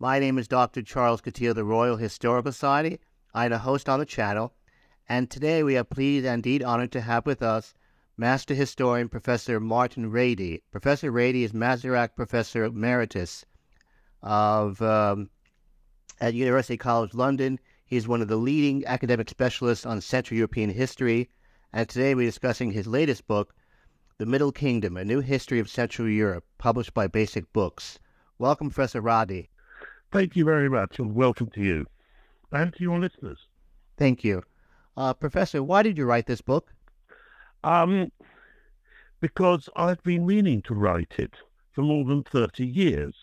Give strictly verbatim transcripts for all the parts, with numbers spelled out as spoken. My name is Doctor Charles Coutinho of the Royal Historical Society. I'm a host on the channel. And today we are pleased and indeed honored to have with us Master Historian Professor Martin Rady. Professor Rady is Mazarak Professor Emeritus of um, at University College London. He's one of the leading academic specialists on Central European history. And today we're discussing his latest book, The Middle Kingdom, A New History of Central Europe, published by Basic Books. Welcome, Professor Rady. Thank you very much, and welcome to you and to your listeners. Thank you. Uh, Professor, why did you write this book? Um, because I've been meaning to write it for more than thirty years.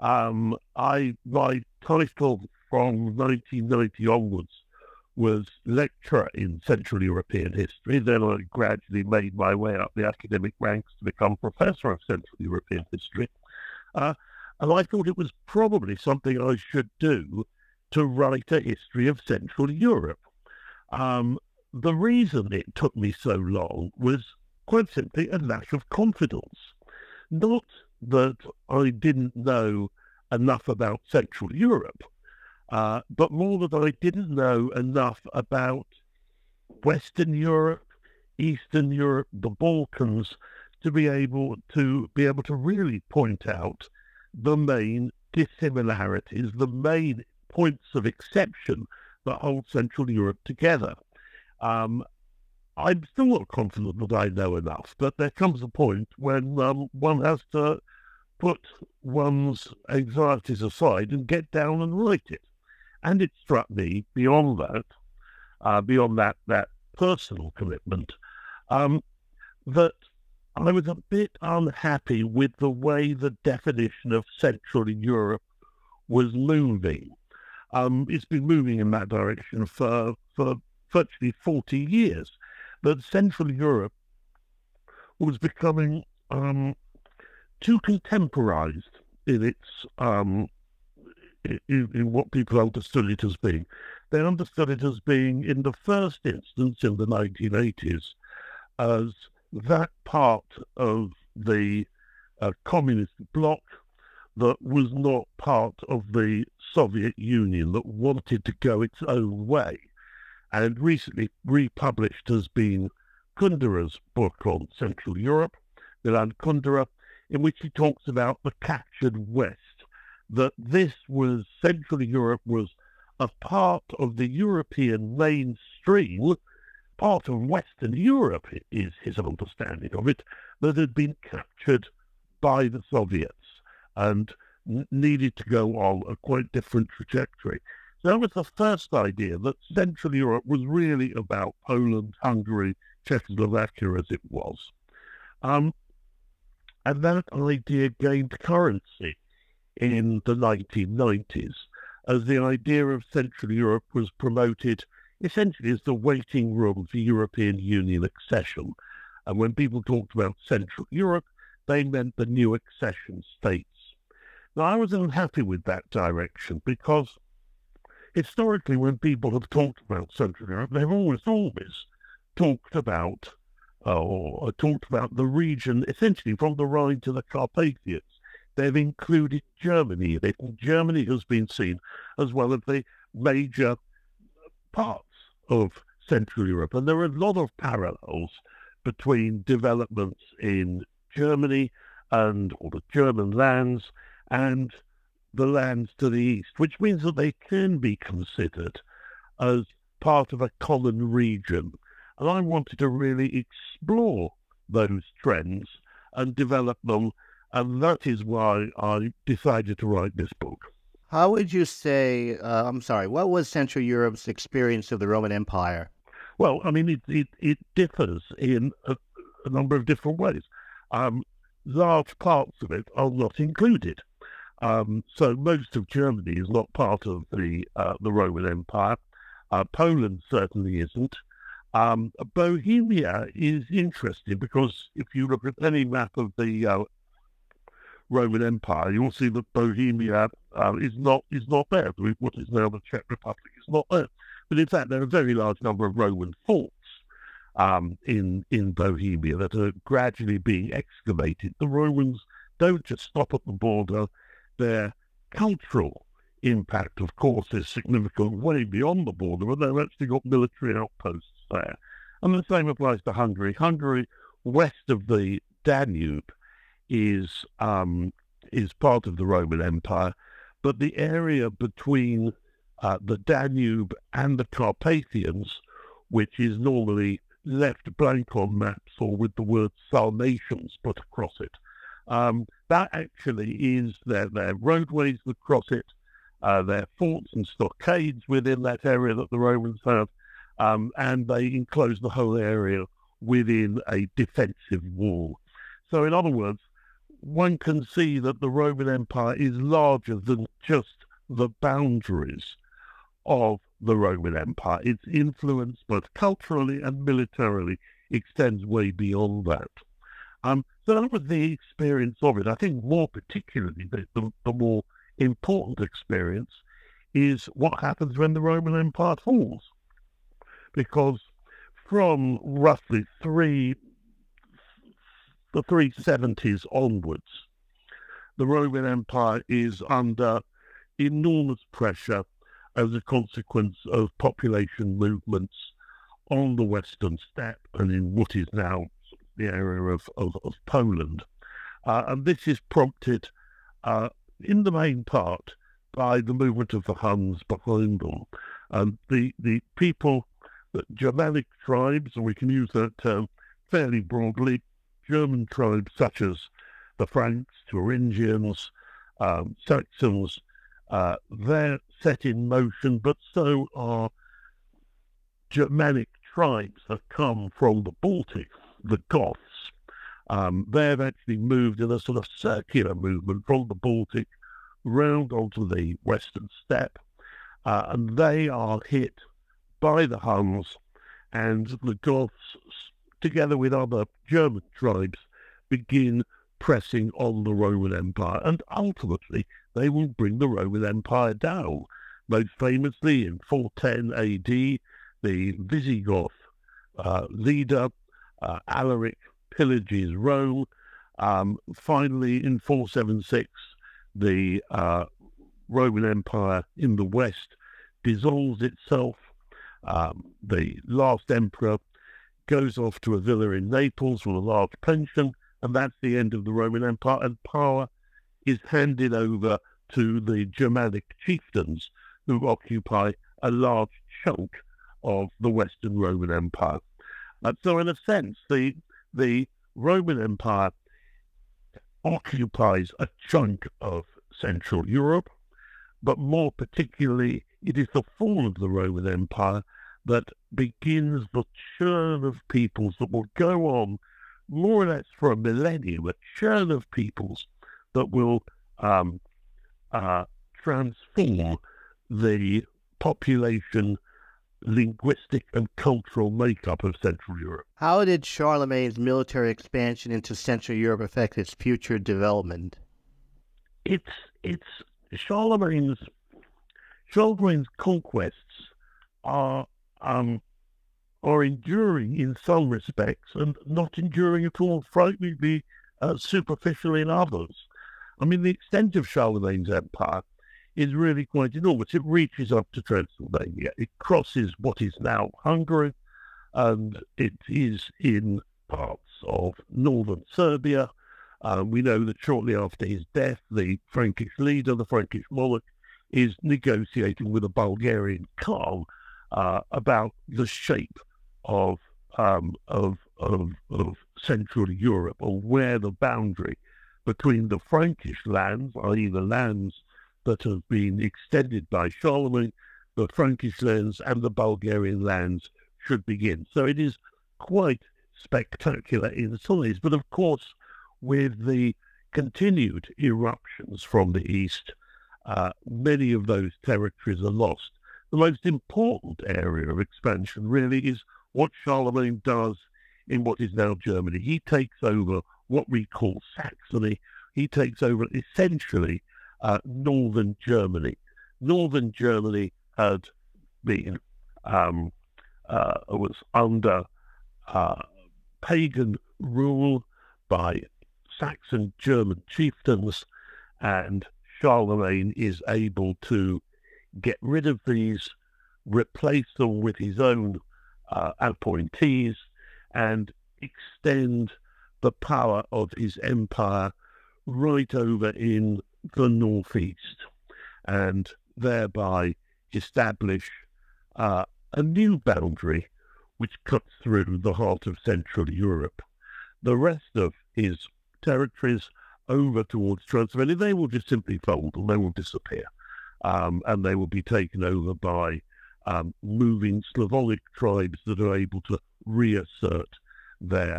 Um, I, my title from nineteen ninety onwards was Lecturer in Central European History. Then I gradually made my way up the academic ranks to become Professor of Central European History. Uh, and I thought it was probably something I should do to write a history of Central Europe. Um, The reason it took me so long was quite simply a lack of confidence. Not that I didn't know enough about Central Europe, uh, but more that I didn't know enough about Western Europe, Eastern Europe, the Balkans, to be able to be able to really point out the main dissimilarities, the main points of exception that hold Central Europe together. Um, I'm still not confident that I know enough, but there comes a point when um, one has to put one's anxieties aside and get down and write it. And it struck me beyond that, uh, beyond that, that personal commitment, um, that I was a bit unhappy with the way the definition of Central Europe was moving. Um, it's been moving in that direction for for. virtually forty years, that Central Europe was becoming um, too contemporised in its um, in, in what people understood it as being. They understood it as being, in the first instance, in the nineteen eighties, as that part of the uh, communist bloc that was not part of the Soviet Union, that wanted to go its own way. And recently republished has been Kundera's book on Central Europe, Milan Kundera, in which he talks about the captured West, that this was, Central Europe was a part of the European mainstream, part of Western Europe is his understanding of it, that had been captured by the Soviets and needed to go on a quite different trajectory. That was the first idea, that Central Europe was really about Poland, Hungary, Czechoslovakia as it was. Um, and that idea gained currency in the nineteen nineties as the idea of Central Europe was promoted essentially as the waiting room for European Union accession. And when people talked about Central Europe, they meant the new accession states. Now, I was unhappy with that direction because historically, when people have talked about Central Europe, they've always, always talked about uh, or talked about the region essentially from the Rhine to the Carpathians. They've included Germany in it, and Germany has been seen as one of the major parts of Central Europe. And there are a lot of parallels between developments in Germany and or the German lands and the lands to the east, which means that they can be considered as part of a common region. And I wanted to really explore those trends and develop them, and that is why I decided to write this book. How would you say, uh, I'm sorry, what was Central Europe's experience of the Roman Empire? Well, I mean, it, it, it differs in a, a number of different ways. Um, large parts of it are not included. Um, so most of Germany is not part of the uh, the Roman Empire. Uh, Poland certainly isn't. Um, Bohemia is interesting because if you look at any map of the uh, Roman Empire, you'll see that Bohemia uh, is not is not there. What is now the Czech Republic is not there. But in fact, there are a very large number of Roman forts um, in, in Bohemia that are gradually being excavated. The Romans don't just stop at the border. Their cultural impact, of course, is significant way beyond the border, but they've actually got military outposts there. And the same applies to Hungary. Hungary, west of the Danube, is um, is part of the Roman Empire, but the area between uh, the Danube and the Carpathians, which is normally left blank on maps or with the word Sarmatians put across it, Um, that actually is their, their roadways that cross it, uh, their forts and stockades within that area that the Romans have, um, and they enclose the whole area within a defensive wall. So in other words, one can see that the Roman Empire is larger than just the boundaries of the Roman Empire. Its influence, both culturally and militarily, extends way beyond that. Um, so that was the experience of it. I think more particularly, the, the, the more important experience is what happens when the Roman Empire falls. Because from roughly three, the three seventies onwards, the Roman Empire is under enormous pressure as a consequence of population movements on the Western steppe and in what is now the area of, of, of Poland. Uh, and this is prompted uh, in the main part by the movement of the Huns behind them. Um, the, the people, the Germanic tribes, and we can use that term fairly broadly, German tribes such as the Franks, Thuringians, um, Saxons, uh, they're set in motion, but so are Germanic tribes that come from the Baltic. The Goths, um, they've actually moved in a sort of circular movement from the Baltic round onto the Western steppe, uh, and they are hit by the Huns, and the Goths, together with other German tribes, begin pressing on the Roman Empire, and ultimately they will bring the Roman Empire down. Most famously, in four ten A D, the Visigoth uh, leader, Uh, Alaric pillages Rome. Um, finally, in four seventy-six, the uh, Roman Empire in the West dissolves itself. Um, the last emperor goes off to a villa in Naples with a large pension, and that's the end of the Roman Empire, and power is handed over to the Germanic chieftains who occupy a large chunk of the Western Roman Empire. Uh, so in a sense, the the Roman Empire occupies a chunk of Central Europe, but more particularly, it is the fall of the Roman Empire that begins the churn of peoples that will go on more or less for a millennium, a churn of peoples that will um, uh, transform the population, linguistic and cultural makeup of Central Europe. How did Charlemagne's military expansion into Central Europe affect its future development? It's it's Charlemagne's Charlemagne's conquests are um are enduring in some respects and not enduring at all, frighteningly uh, superficial in others. I mean, the extent of Charlemagne's empire is really quite enormous. It reaches up to Transylvania. It crosses what is now Hungary, and it is in parts of northern Serbia. Uh, we know that shortly after his death, the Frankish leader, the Frankish monarch, is negotiating with a Bulgarian Khan uh, about the shape of, um, of, of, of Central Europe, or where the boundary between the Frankish lands, that is the lands that have been extended by Charlemagne, the Frankish lands and the Bulgarian lands should begin. So it is quite spectacular in size, but of course, with the continued eruptions from the east, uh, many of those territories are lost. The most important area of expansion really is what Charlemagne does in what is now Germany. He takes over what we call Saxony. He takes over essentially Uh, northern Germany. Northern Germany had been um, uh, was under uh, pagan rule by Saxon German chieftains, and Charlemagne is able to get rid of these, replace them with his own uh, appointees, and extend the power of his empire right over in the northeast, and thereby establish uh, a new boundary which cuts through the heart of Central Europe. The rest of his territories over towards Transylvania, they will just simply fold and they will disappear, um, and they will be taken over by um, moving Slavonic tribes that are able to reassert their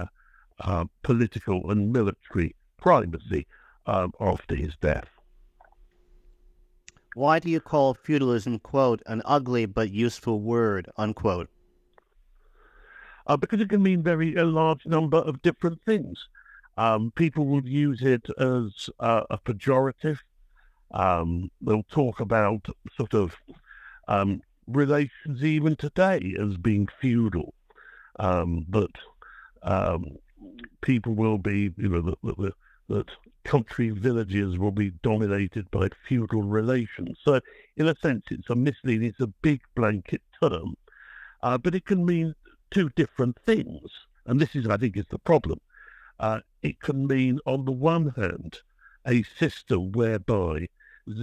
uh, political and military primacy um, after his death. Why do you call feudalism, quote, an ugly but useful word, unquote? Uh, because it can mean very a large number of different things. Um, people will use it as uh, a pejorative. Um, they'll talk about sort of um, relations even today as being feudal. Um, but um, people will be, you know, that, that, that country villages will be dominated by feudal relations. So in a sense, it's a misleading, it's a big blanket term, uh, but it can mean two different things. And this is, I think, is the problem. Uh, it can mean, on the one hand, a system whereby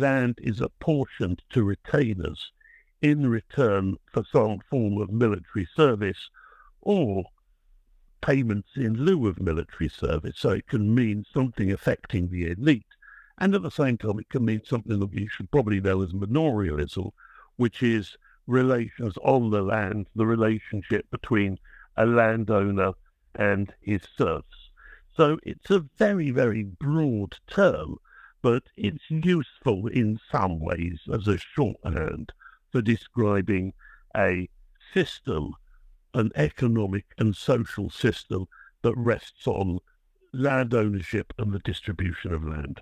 land is apportioned to retainers in return for some form of military service or payments in lieu of military service, so it can mean something affecting the elite. And at the same time, it can mean something that you should probably know as manorialism, which is relations on the land, the relationship between a landowner and his serfs. So it's a very, very broad term, but it's useful in some ways as a shorthand for describing a system, an economic and social system that rests on land ownership and the distribution of land.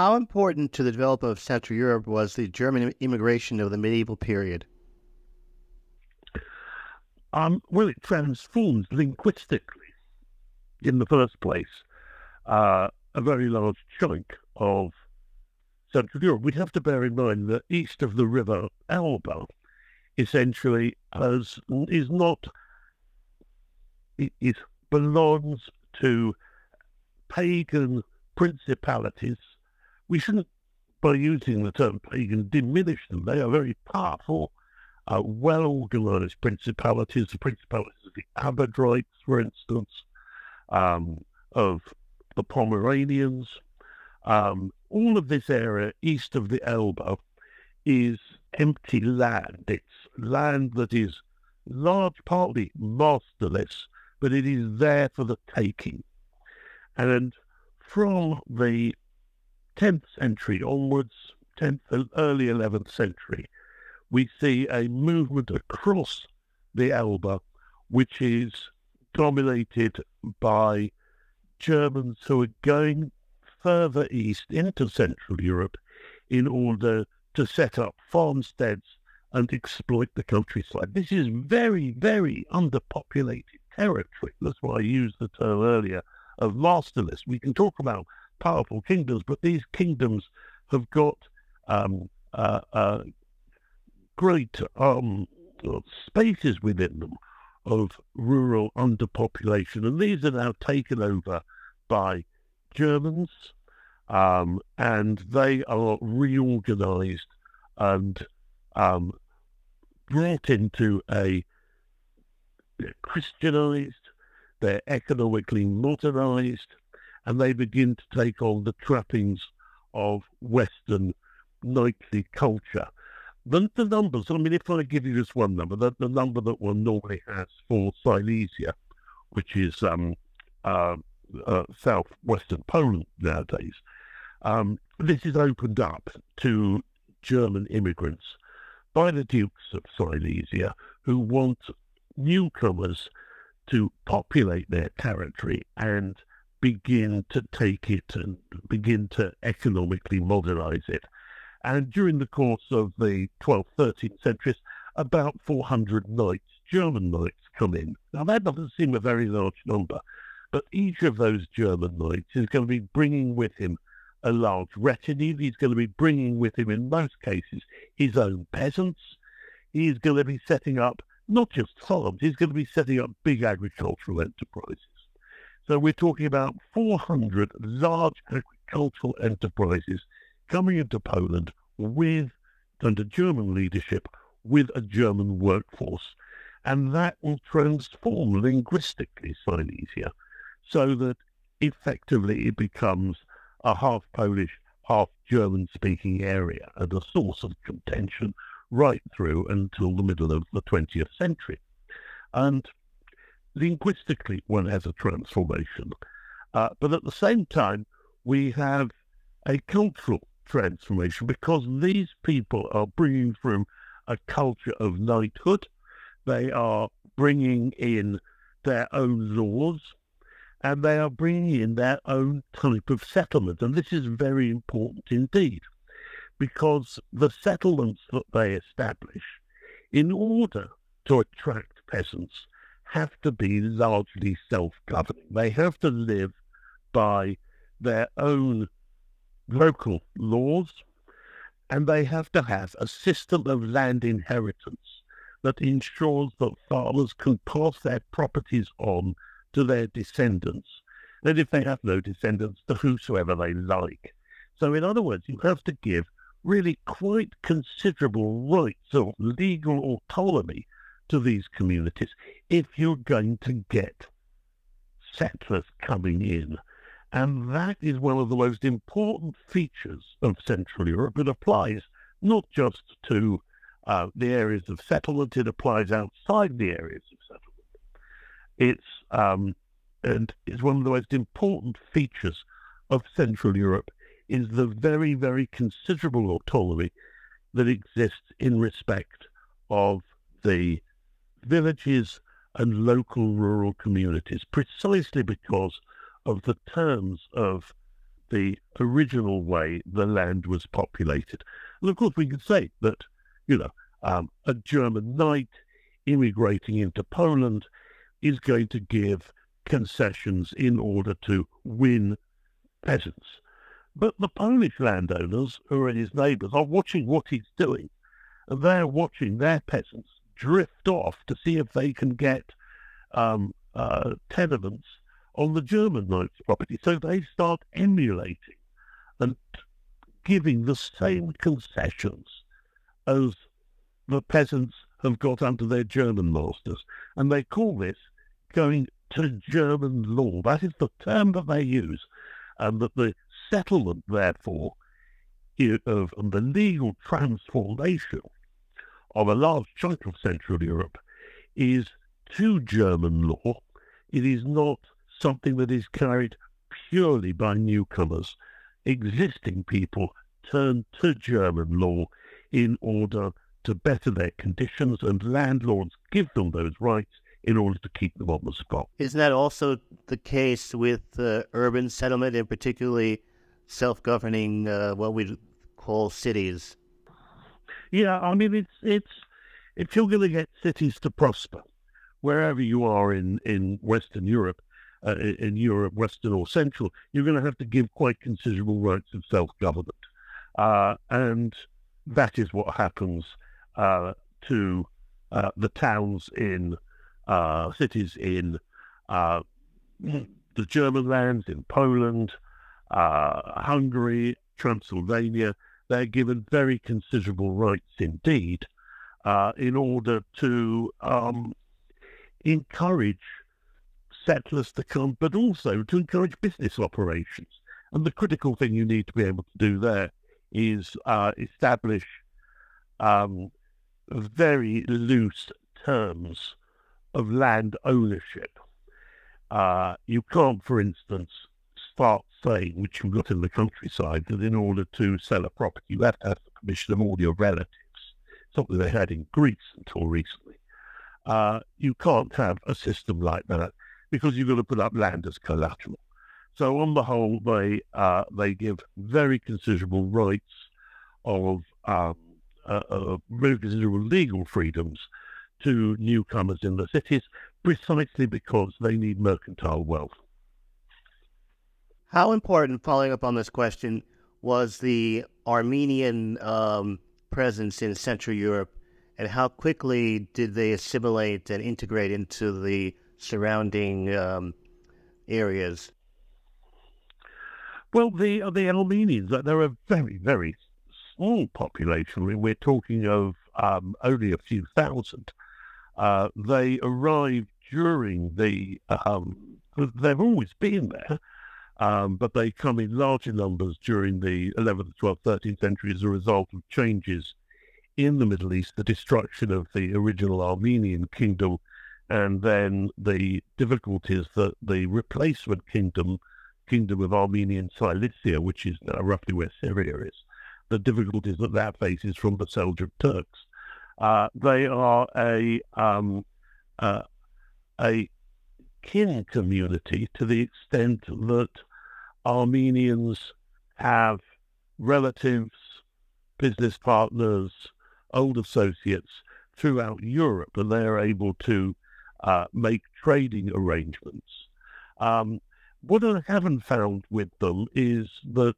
How important to the development of Central Europe was the German immigration of the medieval period? Um, well, it transforms linguistically, in the first place, uh, a very large chunk of Central Europe. We'd have to bear in mind that east of the river Elbe, essentially, has, is not, it, it belongs to pagan principalities. We shouldn't, by using the term pagan, diminish them. They are very powerful, uh, well-organized principalities, the principalities of the Abadrites, for instance, um, of the Pomeranians. Um, all of this area east of the Elbe is empty land. It's land that is large, partly masterless, but it is there for the taking. And from the tenth century onwards, tenth and early eleventh century, we see a movement across the Elbe, which is dominated by Germans who are going further east into Central Europe in order to set up farmsteads and exploit the countryside. This is very, very underpopulated territory. That's why I used the term earlier of masterless. We can talk about powerful kingdoms, but these kingdoms have got um, uh, uh, great um, spaces within them of rural underpopulation, and these are now taken over by Germans, um, and they are reorganized and um, brought into a they're Christianized, they're economically modernized, and they begin to take on the trappings of Western knightly culture. The, the numbers, I mean, if I give you just one number, the, the number that one normally has for Silesia, which is um, uh, uh, southwestern Poland nowadays, um, this is opened up to German immigrants by the Dukes of Silesia, who want newcomers to populate their territory and begin to take it and begin to economically modernize it. And during the course of the twelfth, thirteenth centuries, about four hundred knights, German knights, come in. Now, that doesn't seem a very large number, but each of those German knights is going to be bringing with him a large retinue. He's going to be bringing with him, in most cases, his own peasants. He's going to be setting up not just farms, he's going to be setting up big agricultural enterprises. So we're talking about four hundred large agricultural enterprises coming into Poland with, under German leadership, with a German workforce. And that will transform linguistically Silesia, so that effectively it becomes a half Polish, half German speaking area, and a source of contention right through until the middle of the twentieth century. And linguistically one has a transformation. Uh, but at the same time, we have a cultural transformation, because these people are bringing from a culture of knighthood. They are bringing in their own laws, and they are bringing in their own type of settlement. And this is very important indeed, because the settlements that they establish, in order to attract peasants, have to be largely self-governing. They have to live by their own local laws, and they have to have a system of land inheritance that ensures that farmers can pass their properties on to their descendants, and if they have no descendants, to whosoever they like. So in other words, you have to give really quite considerable rights of legal autonomy to these communities if you're going to get settlers coming in. And that is one of the most important features of Central Europe. It applies not just to uh, the areas of settlement, it applies outside the areas of settlement. It's um, and it's one of the most important features of Central Europe is the very, very considerable autonomy that exists in respect of the villages and local rural communities, precisely because of the terms of the original way the land was populated. And of course, we can say that, you know, um, a German knight immigrating into Poland is going to give concessions in order to win peasants. But the Polish landowners, who are his neighbours, are watching what he's doing, and they're watching their peasants drift off to see if they can get um, uh, tenements on the German knight's property. So they start emulating and giving the same concessions as the peasants have got under their German masters. And they call this going to German law. That is the term that they use. And that the settlement, therefore, of the legal transformation of a large chunk of Central Europe is to German law. It is not something that is carried purely by newcomers. Existing people turn to German law in order to better their conditions, and landlords give them those rights in order to keep them on the spot. Isn't that also the case with uh, urban settlement, and particularly self-governing uh, what we call cities? Yeah, I mean, it's it's if you're going to get cities to prosper, wherever you are in, in Western Europe, uh, in Europe, Western or Central, you're going to have to give quite considerable rights of self-government. Uh, and that is what happens uh, to uh, the towns in uh, cities in uh, the German lands, in Poland, uh, Hungary, Transylvania. They're given very considerable rights indeed uh, in order to um, encourage settlers to come, but also to encourage business operations. And the critical thing you need to be able to do there is uh, establish um, very loose terms of land ownership. Uh, you can't, for instance, start saying, which you've got in the countryside, that in order to sell a property, you have to have the permission of all your relatives, something they had in Greece until recently. Uh, you can't have a system like that because you've got to put up land as collateral. So on the whole, they uh, they give very considerable rights of uh, uh, uh, very considerable legal freedoms to newcomers in the cities, precisely because they need mercantile wealth. How important, following up on this question, was the Armenian um, presence in Central Europe, and how quickly did they assimilate and integrate into the surrounding um, areas? Well, the the Armenians, they're a very, very small population. We're talking of um, only a few thousand. Uh, they arrived during the, um, they've always been there, um, but they come in larger numbers during the eleventh, twelfth, thirteenth century as a result of changes in the Middle East, the destruction of the original Armenian kingdom, and then the difficulties that the replacement kingdom Kingdom of Armenian Cilicia, which is now roughly where Syria is, the difficulties that that faces from the Seljuk Turks. Uh, they are a um, uh, a kin community to the extent that Armenians have relatives, business partners, old associates throughout Europe, and they are able to uh, make trading arrangements. Um, What I haven't found with them is that,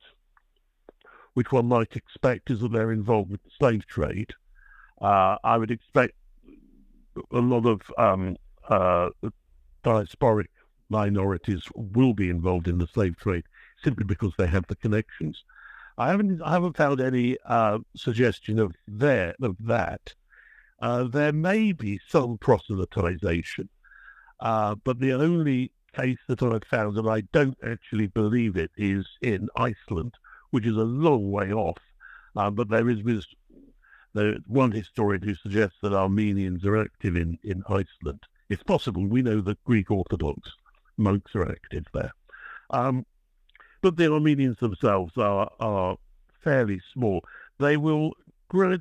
which one might expect, is that they're involved with the slave trade. Uh, I would expect a lot of um, uh, diasporic minorities will be involved in the slave trade simply because they have the connections. I haven't, I haven't found any uh, suggestion of their of that. Uh, there may be some proselytization, uh, but the only case that I've found, and I don't actually believe it, is in Iceland, which is a long way off. Um, but there is this, there is one historian who suggests that Armenians are active in, in Iceland. It's possible. We know that Greek Orthodox monks are active there. Um, but the Armenians themselves are are fairly small. They will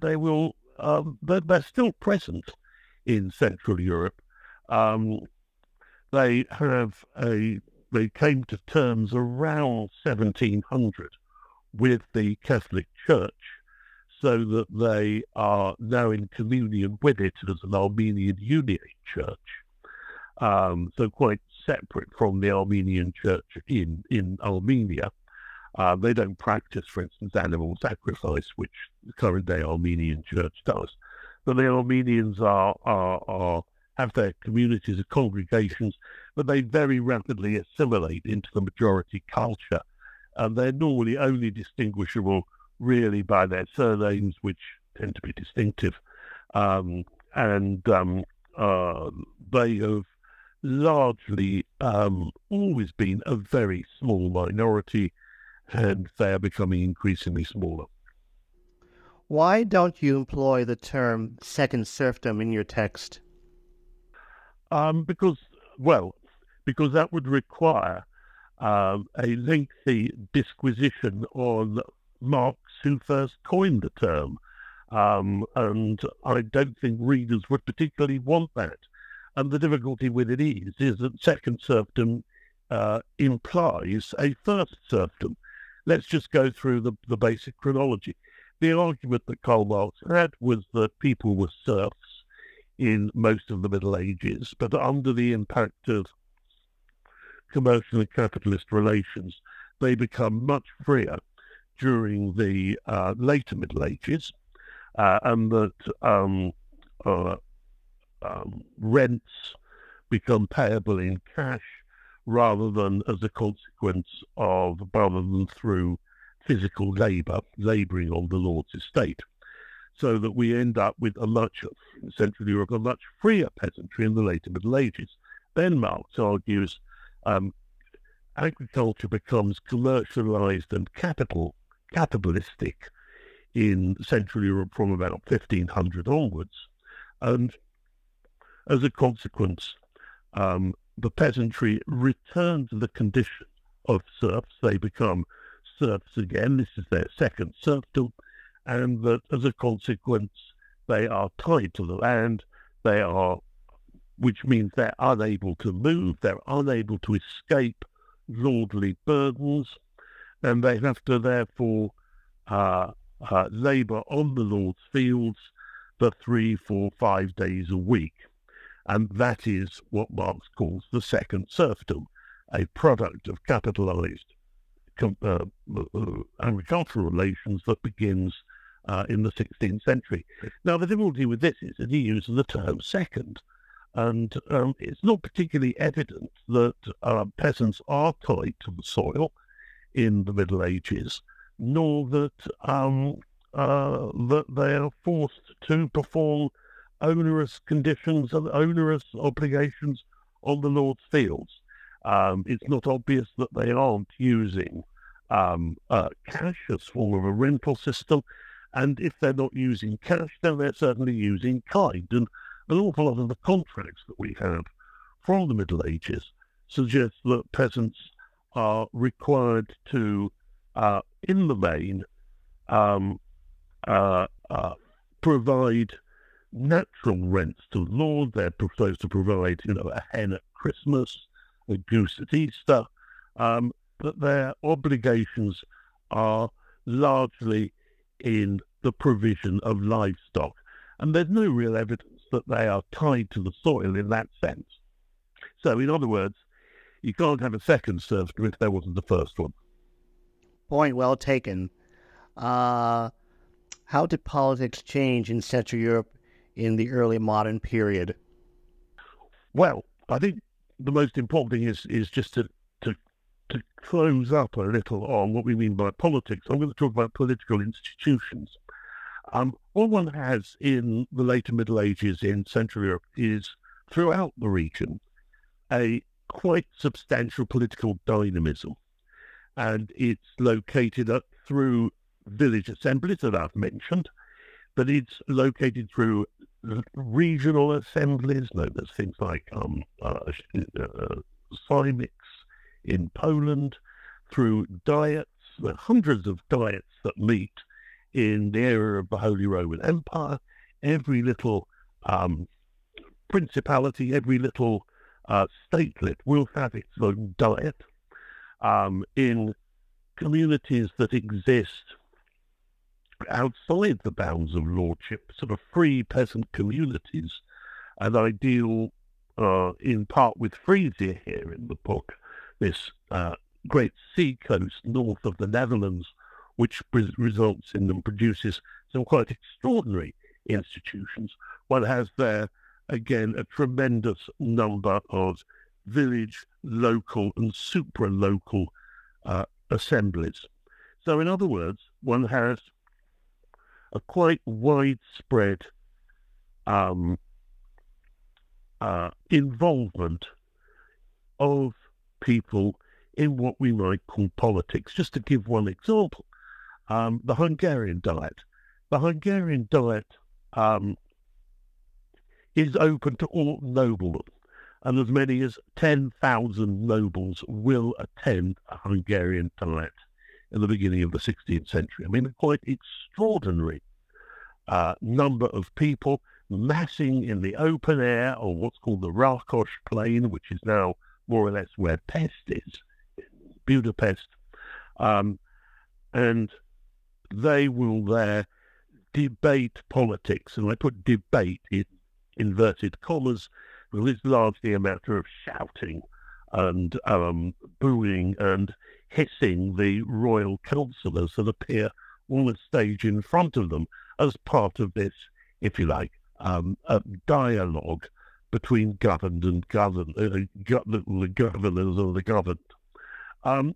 they will um, but they're still present in Central Europe. Um, They have a. They came to terms around seventeen hundred with the Catholic Church, so that they are now in communion with it as an Armenian Uniate Church. Um, so quite separate from the Armenian Church in in Armenia. Uh, they don't practice, for instance, animal sacrifice, which the current day Armenian Church does. But the Armenians are are are. have their communities and congregations, but they very rapidly assimilate into the majority culture. And they're normally only distinguishable really by their surnames, which tend to be distinctive. Um, and um, uh, they have largely um, always been a very small minority, and they are becoming increasingly smaller. Why don't you employ the term second serfdom in your text? Um, because, well, because that would require um, a lengthy disquisition on Marx, who first coined the term. Um, and I don't think readers would particularly want that. And the difficulty with it is, is that second serfdom uh, implies a first serfdom. Let's just go through the, the basic chronology. The argument that Karl Marx had was that people were serfs in most of the Middle Ages, but under the impact of commercial and capitalist relations, they become much freer during the uh, later Middle Ages, uh, and that um, uh, um, rents become payable in cash rather than as a consequence of, rather than through physical labour, labouring on the Lord's estate, so that we end up with a much, in Central Europe, a much freer peasantry in the later Middle Ages. Then Marx argues um, agriculture becomes commercialised and capital, capitalistic in Central Europe from about fifteen hundred onwards, and as a consequence, um, the peasantry return to the condition of serfs. They become serfs again, this is their second serfdom, and that as a consequence they are tied to the land, they are, which means they're unable to move, they're unable to escape lordly burdens, and they have to therefore uh, uh, labour on the Lord's fields for three, four, five days a week. And that is what Marx calls the second serfdom, a product of capitalised Com- uh, agricultural relations that begins uh, in the sixteenth century. Now, the difficulty with this is that he uses the term second, and um, it's not particularly evident that uh, peasants are tied to the soil in the Middle Ages, nor that um, uh, that they are forced to perform onerous conditions and onerous obligations on the Lord's fields. Um, it's not obvious that they aren't using um, uh, cash as a form of a rental system, and if they're not using cash, then they're certainly using kind. And an awful lot of the contracts that we have from the Middle Ages suggest that peasants are required to, uh, in the main, um, uh, uh, provide natural rents to the Lord. They're supposed to provide, you know, a hen at Christmas, a goose at Easter, um, but their obligations are largely in the provision of livestock. And there's no real evidence that they are tied to the soil in that sense. So, in other words, you can't have a second serfdom if there wasn't the first one. Point well taken. Uh, how did politics change in Central Europe in the early modern period? Well, I think the most important thing is, is just to, to to close up a little on what we mean by politics. I'm going to talk about political institutions. Um, what one has in the later Middle Ages in Central Europe is, throughout the region, a quite substantial political dynamism. And it's located up through village assemblies that I've mentioned, but it's located through regional assemblies. No, there's things like um, uh, uh, Sejmiks in Poland, through diets, well, hundreds of diets that meet in the area of the Holy Roman Empire. Every little um, principality, every little uh, statelet will have its own diet, um, in communities that exist outside the bounds of lordship, sort of free peasant communities. And I deal uh, in part with Frisia here in the book, this uh, great sea coast north of the Netherlands, which pre- results in and produces some quite extraordinary institutions. One has there, again, a tremendous number of village, local and supra-local uh, assemblies. So, in other words, one has a quite widespread um, uh, involvement of people in what we might call politics. Just to give one example, um, the Hungarian diet. The Hungarian diet um, is open to all noblemen, and as many as ten thousand nobles will attend a Hungarian diet in the beginning of the sixteenth century. I mean, a quite extraordinary uh, number of people massing in the open air on what's called the Rakosh Plain, which is now more or less where Pest is, Budapest. Um, and they will there debate politics. And I put debate in inverted commas, because it's largely a matter of shouting and um, booing and hissing the royal councillors that appear on the stage in front of them as part of this, if you like, um, a dialogue between governed and governed, uh, go- the governors and the governed. Um,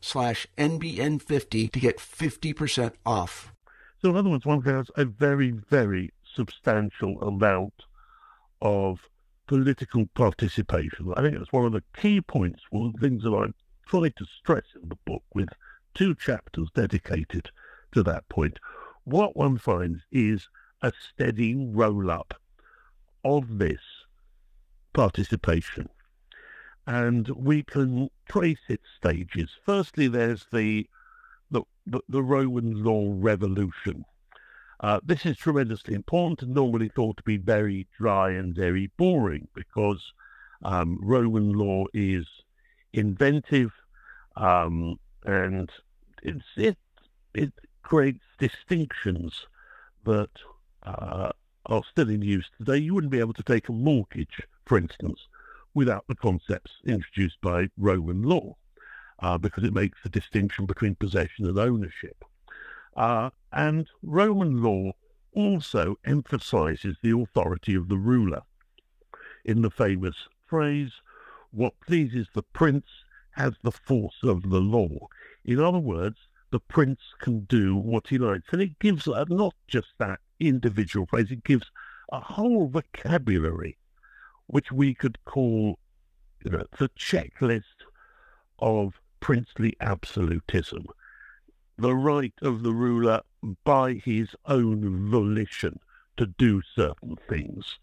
slash N B N fifty to get fifty percent off. So in other words, one has a very, very substantial amount of political participation. I think it's one of the key points, one of the things that I tried to stress in the book with two chapters dedicated to that point. What one finds is a steady roll-up of this participation. And we can trace its stages. Firstly, there's the the, the Roman law revolution. Uh, this is tremendously important and normally thought to be very dry and very boring because um, Roman law is inventive um, and it's, it it creates distinctions that uh, are still in use today. You wouldn't be able to take a mortgage, for instance, without the concepts introduced by Roman law, uh, because it makes the distinction between possession and ownership. Uh, and Roman law also emphasizes the authority of the ruler in the famous phrase, what pleases the prince has the force of the law. In other words, the prince can do what he likes. And it gives uh, not just that individual phrase, it gives a whole vocabulary which we could call, you know, the checklist of princely absolutism, the right of the ruler by his own volition to do certain things,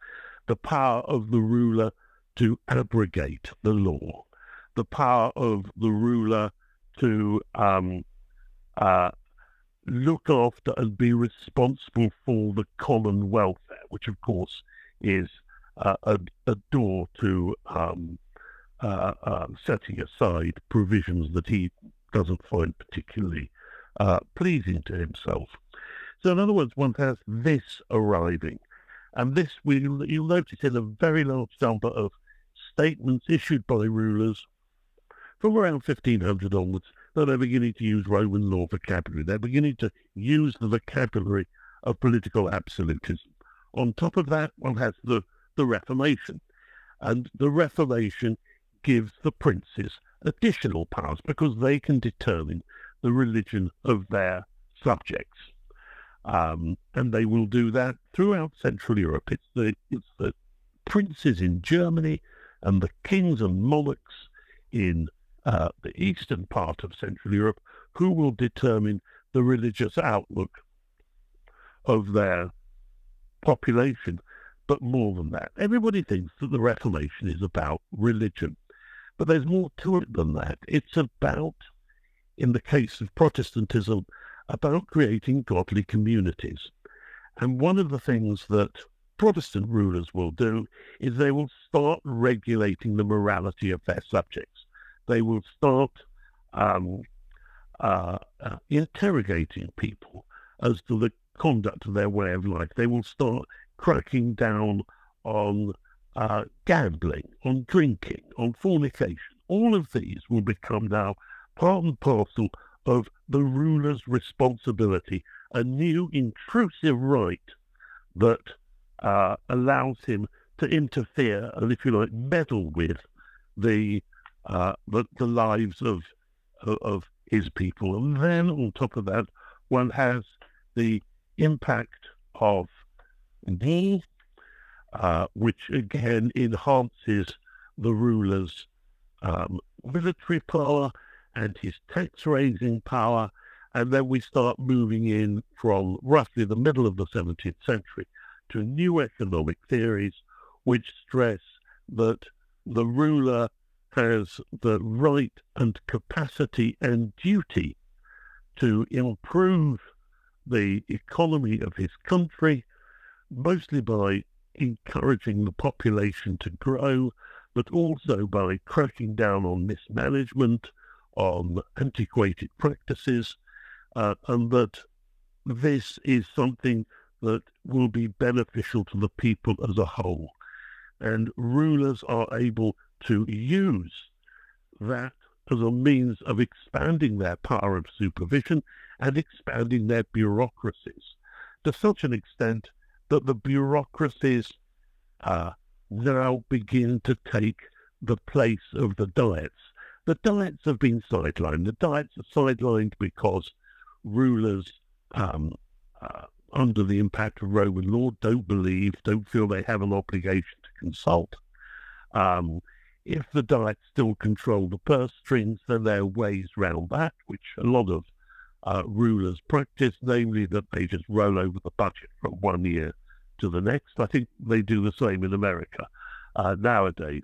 the power of the ruler to abrogate the law, the power of the ruler to um, uh, look after and be responsible for the common welfare, which of course is Uh, a, a door to um, uh, uh, setting aside provisions that he doesn't find particularly uh, pleasing to himself. So in other words, one has this arriving. And this, we, you'll notice in a very large number of statements issued by rulers from around fifteen hundred onwards, that they're beginning to use Roman law vocabulary. They're beginning to use the vocabulary of political absolutism. On top of that, one has the the Reformation, and the Reformation gives the princes additional powers because they can determine the religion of their subjects, um, and they will do that throughout Central Europe. It's the it's the princes in Germany and the kings and monarchs in uh, the eastern part of Central Europe who will determine the religious outlook of their population. But more than that, everybody thinks that the Reformation is about religion. But there's more to it than that. It's about, in the case of Protestantism, about creating godly communities. And one of the things that Protestant rulers will do is they will start regulating the morality of their subjects. They will start um, uh, uh, interrogating people as to the conduct of their way of life. They will start cracking down on uh, gambling, on drinking, on fornication. All of these will become now part and parcel of the ruler's responsibility, a new intrusive right that uh, allows him to interfere and, if you like, meddle with the uh, the, the lives of, of of his people. And then on top of that, one has the impact of war, uh, which again enhances the ruler's um, military power and his tax-raising power. And then we start moving in from roughly the middle of the seventeenth century to new economic theories, which stress that the ruler has the right and capacity and duty to improve the economy of his country, mostly by encouraging the population to grow, but also by cracking down on mismanagement, on antiquated practices, uh, and that this is something that will be beneficial to the people as a whole. And rulers are able to use that as a means of expanding their power of supervision and expanding their bureaucracies to such an extent that the bureaucracies uh, now begin to take the place of the diets. The diets have been sidelined. The diets are sidelined because rulers, um, uh, under the impact of Roman law, don't believe, don't feel they have an obligation to consult. Um, if the diets still control the purse strings, then there are ways round that, which a lot of uh, rulers practice, namely that they just roll over the budget from one year to the next. I think they do the same in America uh, nowadays.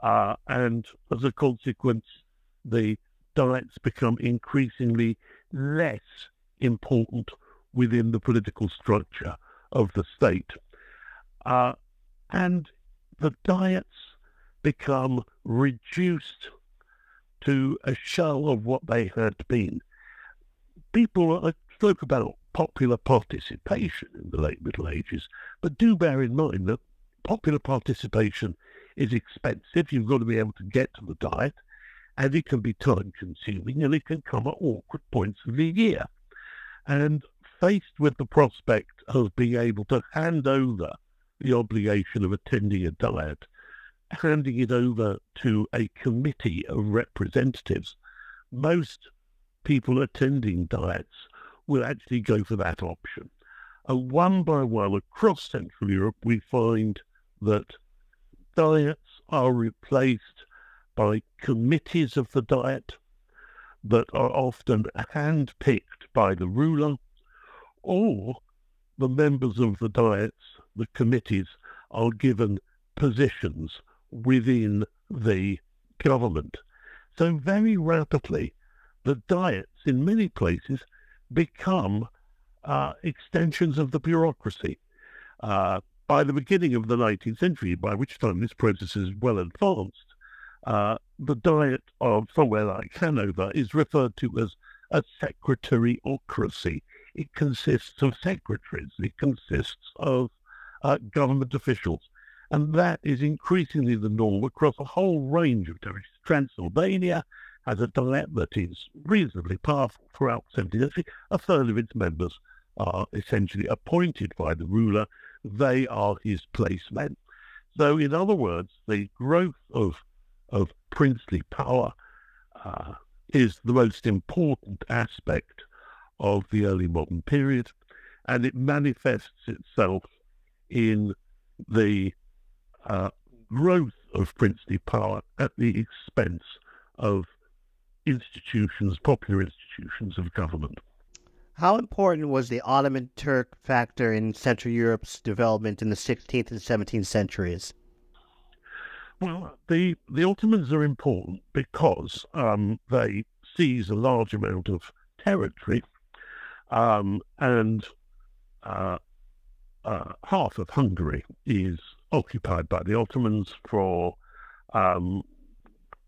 Uh, and as a consequence, the diets become increasingly less important within the political structure of the state. Uh, and the diets become reduced to a shell of what they had been. People I spoke about popular participation in the late Middle Ages, but do bear in mind that popular participation is expensive. You've got to be able to get to the diet, and it can be time-consuming, and it can come at awkward points of the year. And faced with the prospect of being able to hand over the obligation of attending a diet, handing it over to a committee of representatives, most people attending diets will actually go for that option. And one by one across Central Europe, we find that diets are replaced by committees of the diet that are often handpicked by the ruler, or the members of the diets, the committees, are given positions within the government. So very rapidly, the diets in many places become uh, extensions of the bureaucracy. Uh, by the beginning of the nineteenth century, by which time this process is well advanced, uh, the diet of somewhere like Hanover is referred to as a secretariocracy. It consists of secretaries. It consists of uh, government officials. And that is increasingly the norm across a whole range of territories. Transylvania has a diet that is reasonably powerful throughout the seventeenth century. A third of its members are essentially appointed by the ruler. They are his placemen. So, in other words, the growth of of princely power uh, is the most important aspect of the early modern period, and it manifests itself in the Uh, growth of princely power at the expense of institutions, popular institutions of government. How important was the Ottoman Turk factor in Central Europe's development in the sixteenth and seventeenth centuries? Well, the, the Ottomans are important because um, they seize a large amount of territory, um, and uh, uh, half of Hungary is occupied by the Ottomans for um,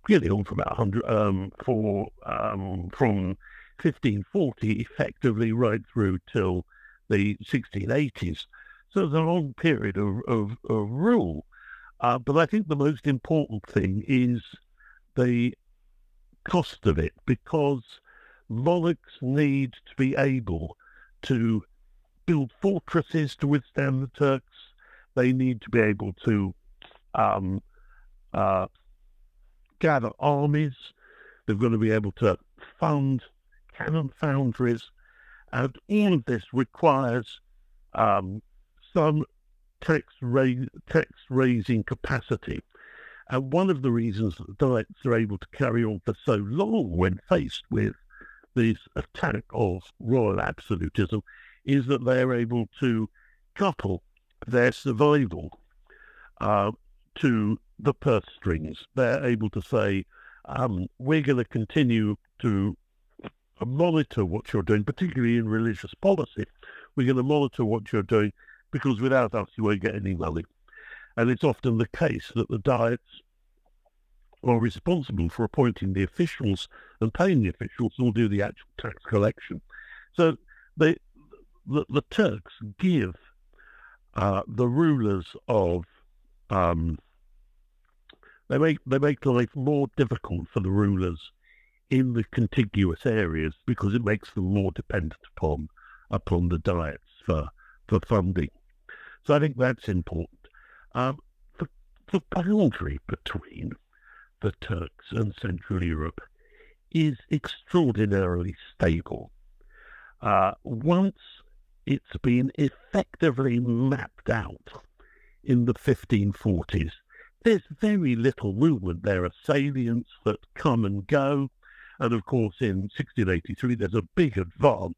really on for about hundred um, for um, from fifteen forty effectively right through till the sixteen eighties. sort of a long period of, of, of rule. Uh, but I think the most important thing is the cost of it, because monarchs need to be able to build fortresses to withstand the Turks. They need to be able to um, uh, gather armies. They've got to be able to fund cannon foundries. And all of this requires um, some tax, ra- tax raising capacity. And one of the reasons that the diets are able to carry on for so long when faced with this attack of royal absolutism is that they are able to couple their survival uh, to the purse strings. They're able to say, um, we're going to continue to monitor what you're doing, particularly in religious policy. We're going to monitor what you're doing, because without us you won't get any money. And it's often the case that the diets are responsible for appointing the officials and paying the officials who will do the actual tax collection. So they, the, the Turks give uh, the rulers of um, they make they make life more difficult for the rulers in the contiguous areas, because it makes them more dependent upon upon the diets for for funding. So I think that's important. Um, the, the boundary between the Turks and Central Europe is extraordinarily stable. Uh, once it's been effectively mapped out in the fifteen forties, there's very little movement. There are salients that come and go. And of course, in sixteen eighty-three, there's a big advance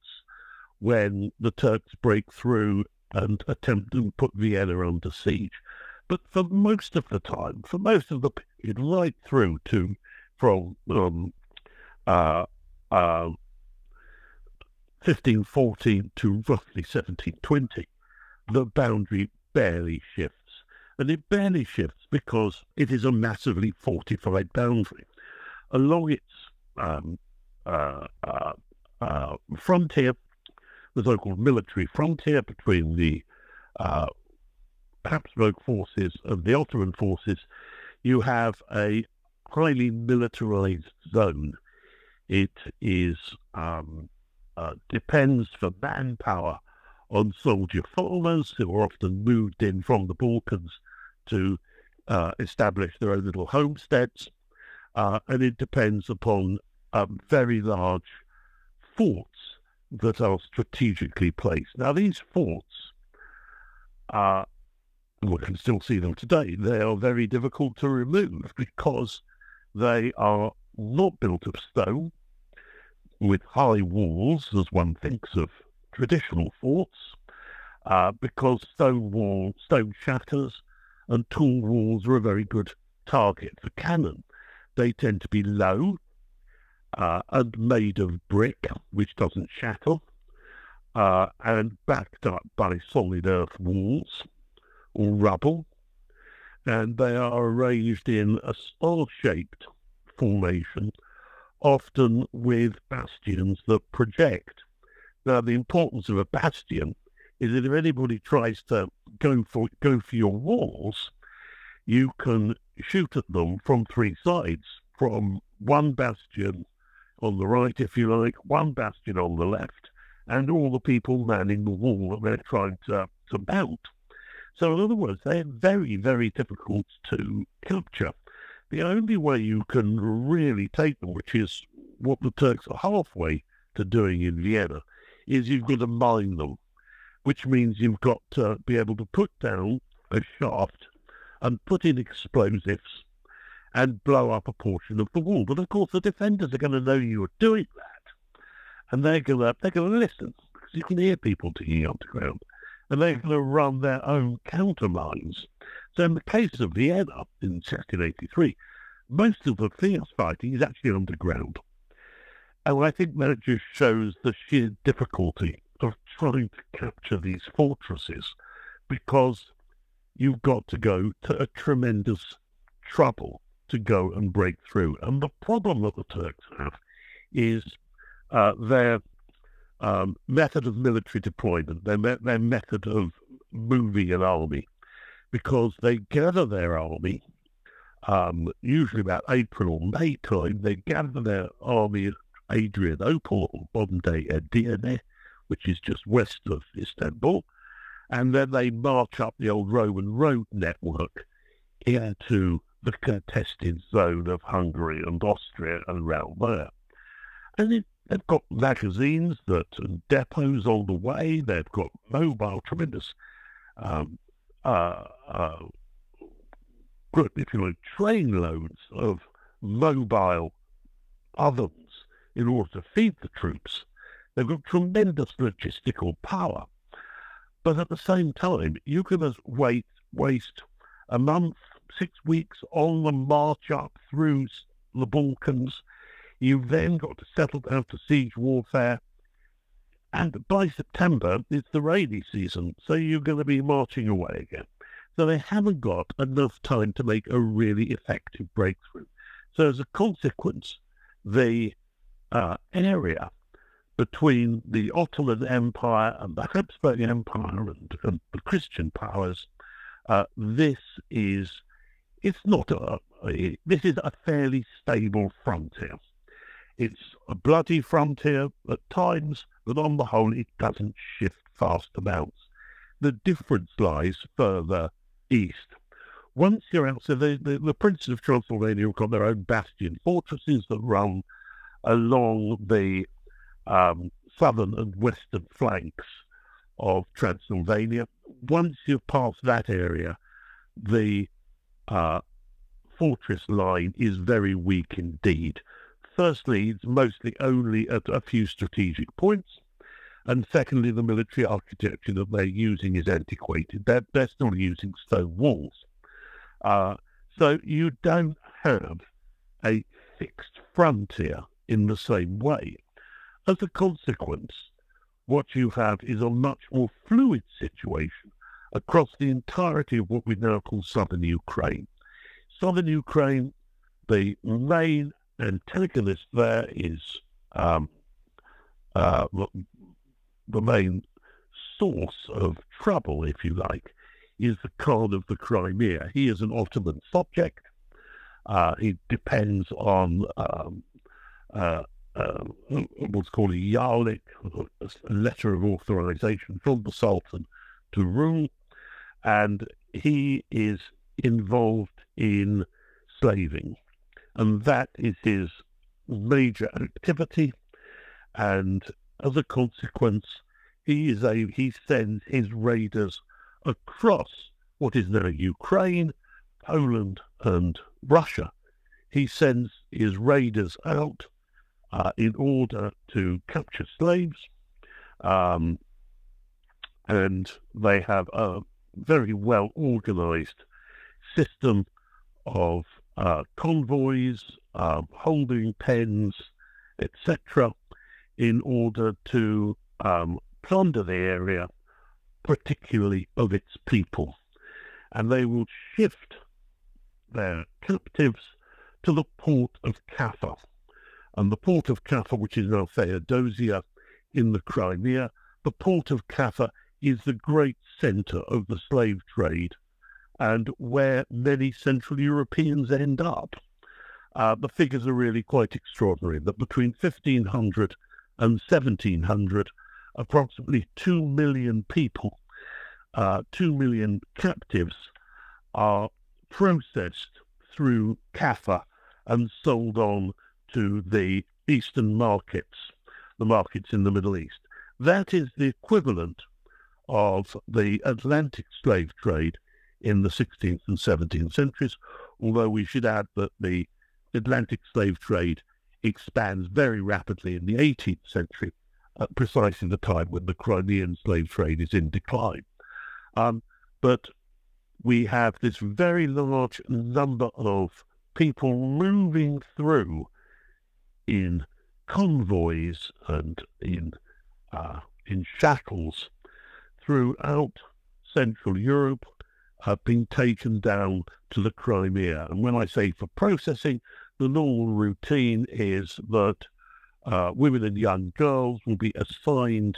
when the Turks break through and attempt to put Vienna under siege. But for most of the time, for most of the period, right through to from um, uh, uh, fifteen fourteen to roughly seventeen twenty, the boundary barely shifts. And it barely shifts because it is a massively fortified boundary. Along its um, uh, uh, uh, frontier, the so-called military frontier between the uh, Habsburg forces and the Ottoman forces, you have a highly militarized zone. It is um, uh, depends for manpower on soldier farmers who are often moved in from the Balkans to uh, establish their own little homesteads, uh, and it depends upon um, very large forts that are strategically placed. Now, these forts, uh, we can still see them today, they are very difficult to remove because they are not built of stone with high walls, as one thinks of traditional forts, uh, because stone wall, stone shatters and tall walls are a very good target for cannon. They tend to be low, Uh, and made of brick, which doesn't shatter, uh, and backed up by solid earth walls or rubble, and they are arranged in a star-shaped formation, often with bastions that project. Now, the importance of a bastion is that if anybody tries to go for go for your walls, you can shoot at them from three sides, from one bastion on the right, if you like, one bastion on the left, and all the people manning the wall that they're trying to, to mount. So in other words, they're very, very difficult to capture. The only way you can really take them, which is what the Turks are halfway to doing in Vienna, is you've got to mine them, which means you've got to be able to put down a shaft and put in explosives and blow up a portion of the wall. But of course, the defenders are going to know you are doing that, and they're going to they're going to listen, because you can hear people digging underground, and they're going to run their own counter mines. So in the case of Vienna in sixteen eighty-three, most of the fierce fighting is actually underground, and I think that just shows the sheer difficulty of trying to capture these fortresses, because you've got to go to a tremendous trouble to go and break through. And the problem that the Turks have is uh, their um, method of military deployment, their, me- their method of moving an army, because they gather their army, um, usually about April or May time, they gather their army at Adrianople, modern-day Edirne, which is just west of Istanbul, and then they march up the old Roman road network into the contested zone of Hungary and Austria and round there. And it, they've got magazines that and depots on the way. They've got mobile, tremendous, um, uh, uh, if you like, train loads of mobile ovens in order to feed the troops. They've got tremendous logistical power. But at the same time, you can wait, waste a month, six weeks on the march up through the Balkans. You've then got to settle down to siege warfare. And by September, it's the rainy season, so you're going to be marching away again. So they haven't got enough time to make a really effective breakthrough. So as a consequence, the uh, area between the Ottoman Empire and the Habsburg Empire and, and the Christian powers, uh, this is, it's not a, a, this is a fairly stable frontier. It's a bloody frontier at times, but on the whole, it doesn't shift fast amounts. The difference lies further east. Once you're out, so the, the, the princes of Transylvania have got their own bastion fortresses that run along the um, southern and western flanks of Transylvania. Once you've passed that area, the uh, fortress line is very weak indeed. Firstly, it's mostly only at a few strategic points, and secondly, the military architecture that they're using is antiquated. They're, they're still using stone walls. Uh, so you don't have a fixed frontier in the same way. As a consequence, what you have is a much more fluid situation across the entirety of what we now call southern Ukraine. Southern Ukraine, the main antagonist there is um, uh, the main source of trouble, if you like, is the Khan of the Crimea. He is an Ottoman subject. Uh, he depends on um, uh, uh, what's called a yarlik, a letter of authorization from the Sultan to rule, and he is involved in slaving. And that is his major activity, and as a consequence, he is a he sends his raiders across what is now Ukraine, Poland, and Russia. He sends his raiders out uh, in order to capture slaves, um, and they have a very well organized system of Uh, convoys, uh, holding pens, et cetera, in order to um, plunder the area, particularly of its people. And they will shift their captives to the port of Kaffa. And the port of Kaffa, which is now Theodosia in the Crimea, the port of Kaffa is the great center of the slave trade and where many Central Europeans end up. Uh, the figures are really quite extraordinary, that between fifteen hundred and seventeen hundred, approximately two million people, uh, two million captives, are processed through Kaffa and sold on to the eastern markets, the markets in the Middle East. That is the equivalent of the Atlantic slave trade in the sixteenth and seventeenth centuries, although we should add that the Atlantic slave trade expands very rapidly in the eighteenth century, at precisely the time when the Crimean slave trade is in decline. Um, but we have this very large number of people moving through in convoys and in uh, in shackles throughout Central Europe, have been taken down to the Crimea. And when I say for processing, the normal routine is that uh, women and young girls will be assigned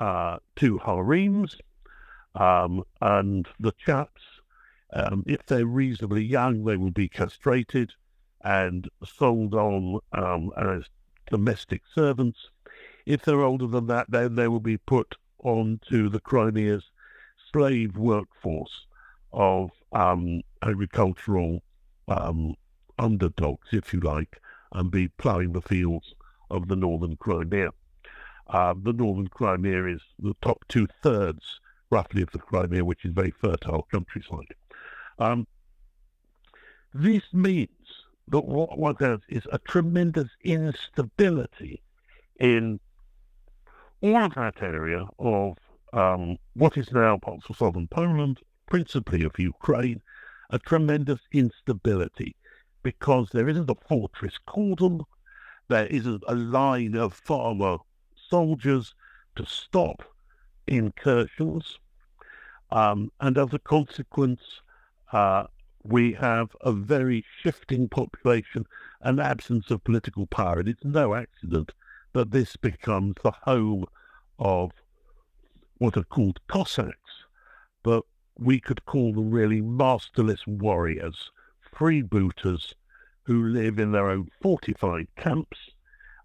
uh, to harems, Um, and the chaps, um, if they're reasonably young, they will be castrated and sold on um, as domestic servants. If they're older than that, then they will be put onto the Crimea's slave workforce of um, agricultural um, underdogs, if you like, and be ploughing the fields of the northern Crimea. Uh, the northern Crimea is the top two-thirds, roughly, of the Crimea, which is very fertile countryside. Um, this means that what one has is a tremendous instability in all that area of um, what is now parts of southern Poland, principally of Ukraine, a tremendous instability, because there isn't a fortress cordon, there isn't a line of farmer soldiers to stop incursions, um, and as a consequence, uh, we have a very shifting population and absence of political power, and it's no accident that this becomes the home of what are called Cossacks, but we could call them really masterless warriors, freebooters who live in their own fortified camps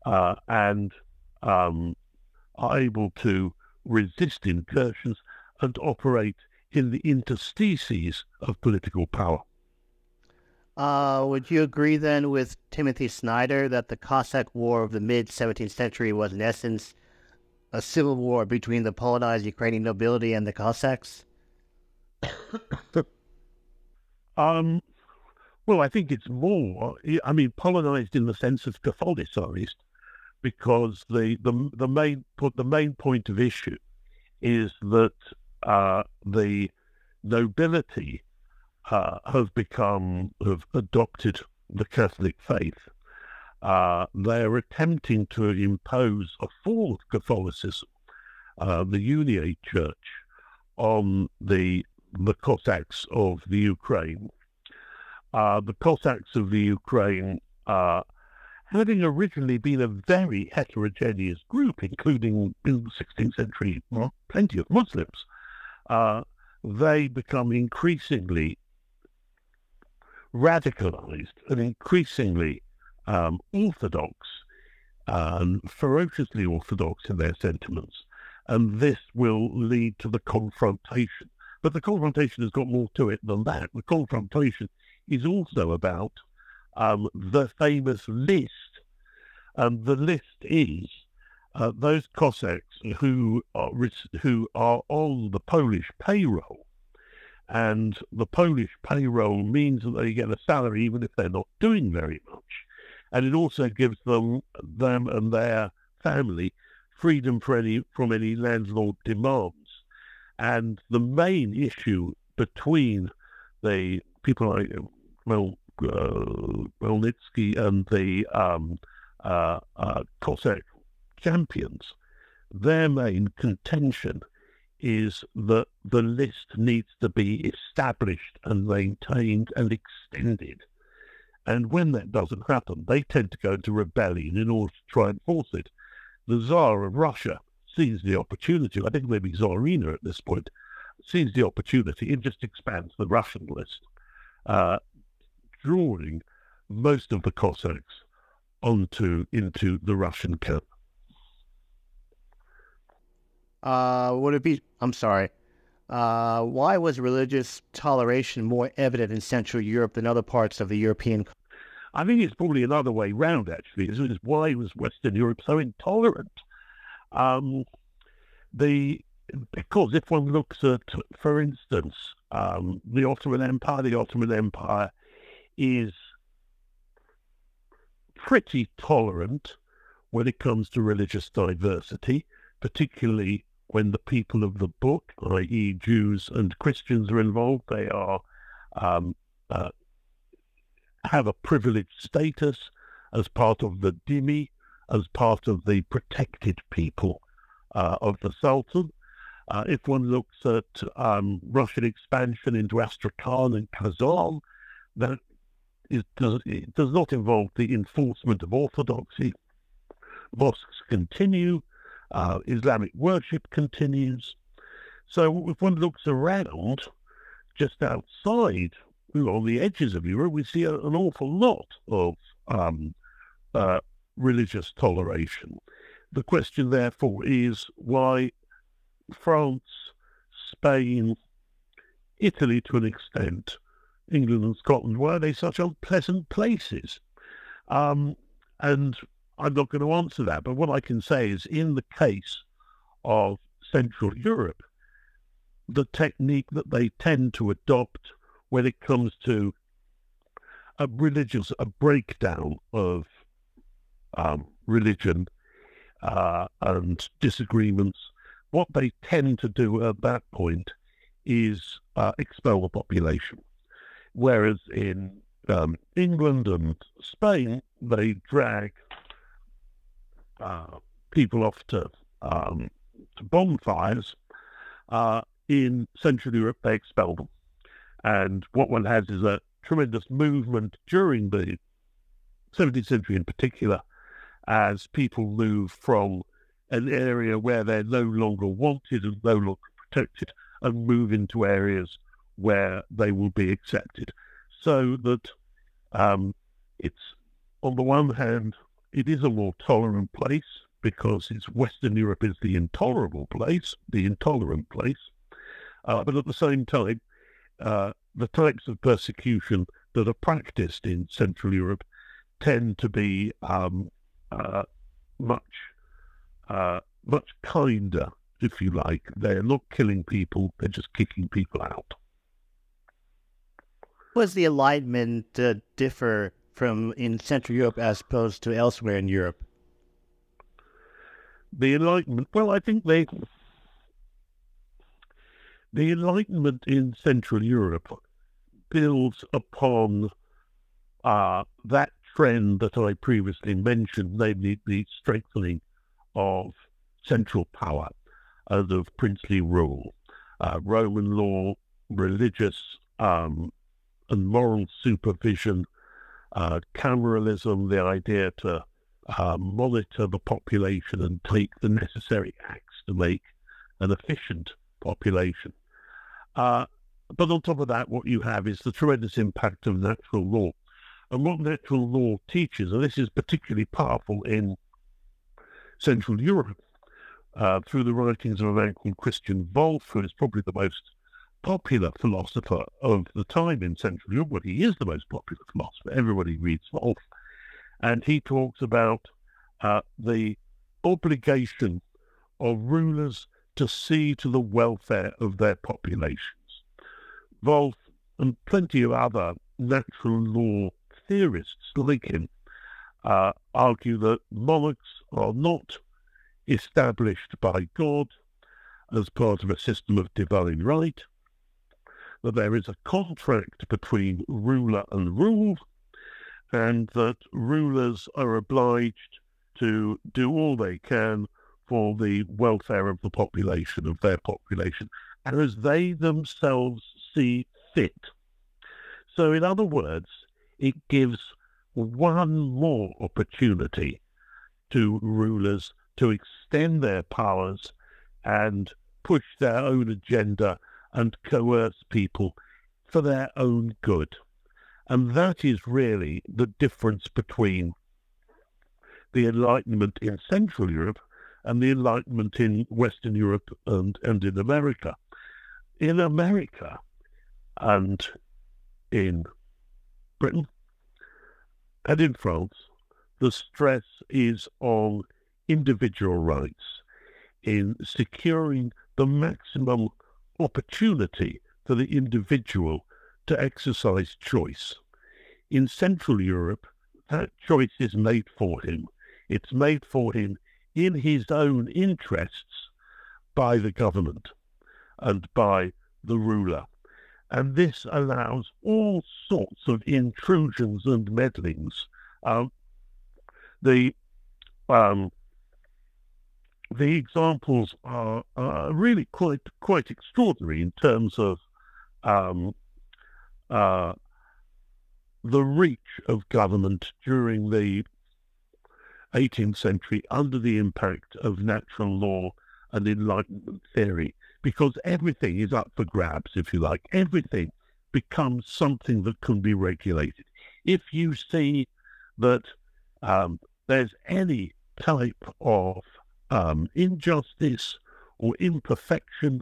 uh, and um, are able to resist incursions and operate in the interstices of political power. Uh, would you agree then with Timothy Snyder that the Cossack War of the mid-seventeenth century was in essence a civil war between the Polonized Ukrainian nobility and the Cossacks? um, well, I think it's more, I mean, Polonized in the sense of Catholicized, because the, the, the, main, the main point of issue is that uh, the nobility Uh, have become, have adopted the Catholic faith. Uh, they are attempting to impose a form of Catholicism, uh, the Uniate Church, on the the Cossacks of the Ukraine. Uh, the Cossacks of the Ukraine, uh, having originally been a very heterogeneous group, including in the sixteenth century, well, plenty of Muslims, uh, they become increasingly radicalized and increasingly um, orthodox, and ferociously orthodox in their sentiments. And this will lead to the confrontation. But the confrontation has got more to it than that. The confrontation is also about um, the famous list. And the list is uh, those Cossacks who are, who are on the Polish payroll. And the Polish payroll means that they get a salary even if they're not doing very much. And it also gives them them and their family freedom for any, from any landlord demands. And the main issue between the people like well, uh, Melnitsky and the um, uh, uh, Cossack champions, their main contention is that the list needs to be established and maintained and extended. And when that doesn't happen, they tend to go into rebellion in order to try and force it. The Tsar of Russia sees the opportunity, I think maybe Tsarina at this point, sees the opportunity and just expands the Russian list, uh, drawing most of the Cossacks onto into the Russian camp. Uh, would it be, I'm sorry, uh, why was religious toleration more evident in Central Europe than other parts of the European? I think it's probably another way round, actually. Is why was Western Europe so intolerant? Um, the Because if one looks at, for instance, um, the Ottoman Empire, the Ottoman Empire is pretty tolerant when it comes to religious diversity, particularly when the people of the book, that is. Jews and Christians, are involved. They are um, uh, have a privileged status as part of the dhimmi, as part of the protected people uh, of the Sultan. Uh, if one looks at um, Russian expansion into Astrakhan and Kazan, that it does, it does not involve the enforcement of orthodoxy. Mosques continue. Uh, Islamic worship continues. So if one looks around, just outside, you know, on the edges of Europe, we see a, an awful lot of um, uh, religious toleration. The question, therefore, is why France, Spain, Italy to an extent, England and Scotland, why are they such unpleasant places? Um, and I'm not going to answer that, but what I can say is in the case of Central Europe, the technique that they tend to adopt when it comes to a religious, a breakdown of um, religion uh, and disagreements, what they tend to do at that point is uh, expel the population. Whereas in um, England and Spain, they drag uh, people off to, um, to bonfires. Uh, in Central Europe, they expel them. And what one has is a tremendous movement during the seventeenth century in particular, as people move from an area where they're no longer wanted and no longer protected and move into areas where they will be accepted. So that um, it's, on the one hand, it is a more tolerant place because it's Western Europe is the intolerable place, the intolerant place. Uh, but at the same time, uh, the types of persecution that are practiced in Central Europe tend to be um, uh, much, uh, much kinder, if you like. They're not killing people, they're just kicking people out. How does the Enlightenment uh, differ from in Central Europe as opposed to elsewhere in Europe? The Enlightenment, well, I think they, the Enlightenment in Central Europe builds upon uh, that trend that I previously mentioned, namely the strengthening of central power and of princely rule, uh, Roman law, religious um, and moral supervision, uh, cameralism, the idea to uh, monitor the population and take the necessary acts to make an efficient population. Uh, but on top of that, what you have is the tremendous impact of natural law. And what natural law teaches, and this is particularly powerful in Central Europe, uh, through the writings of a man called Christian Wolff, who is probably the most popular philosopher of the time in Central Europe. Well, he is the most popular philosopher. Everybody reads Wolff. And he talks about uh, the obligation of rulers to see to the welfare of their populations. Wolff and plenty of other natural law theorists like him uh, argue that monarchs are not established by God as part of a system of divine right, that there is a contract between ruler and rule, and that rulers are obliged to do all they can for the welfare of the population, of their population, and as they themselves see fit. So in other words, it gives one more opportunity to rulers to extend their powers and push their own agenda and coerce people for their own good. And that is really the difference between the Enlightenment in Central Europe and the Enlightenment in Western Europe and, and in America. In America and in Britain and in France, the stress is on individual rights, in securing the maximum opportunity for the individual to exercise choice. In Central Europe, that choice is made for him. It's made for him in his own interests by the government and by the ruler. And this allows all sorts of intrusions and meddlings. Um, the um, the examples are, are really quite quite extraordinary in terms of um, uh, the reach of government during the eighteenth century under the impact of natural law and Enlightenment theory. because everything is up for grabs, if you like. Everything becomes something that can be regulated. If you see that um, there's any type of um, injustice or imperfection,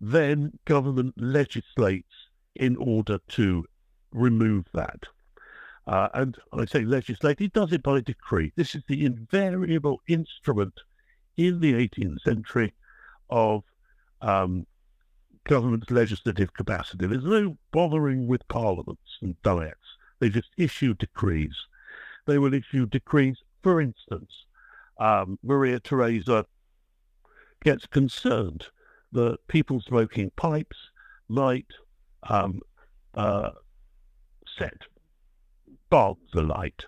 then government legislates in order to remove that. Uh, and I say legislate, it does it by decree. This is the invariable instrument in the eighteenth century of um, government's legislative capacity. There's no bothering with parliaments and diets. They just issue decrees. They will issue decrees. For instance, um, Maria Theresa gets concerned that people smoking pipes might um, uh, set bulbs alight.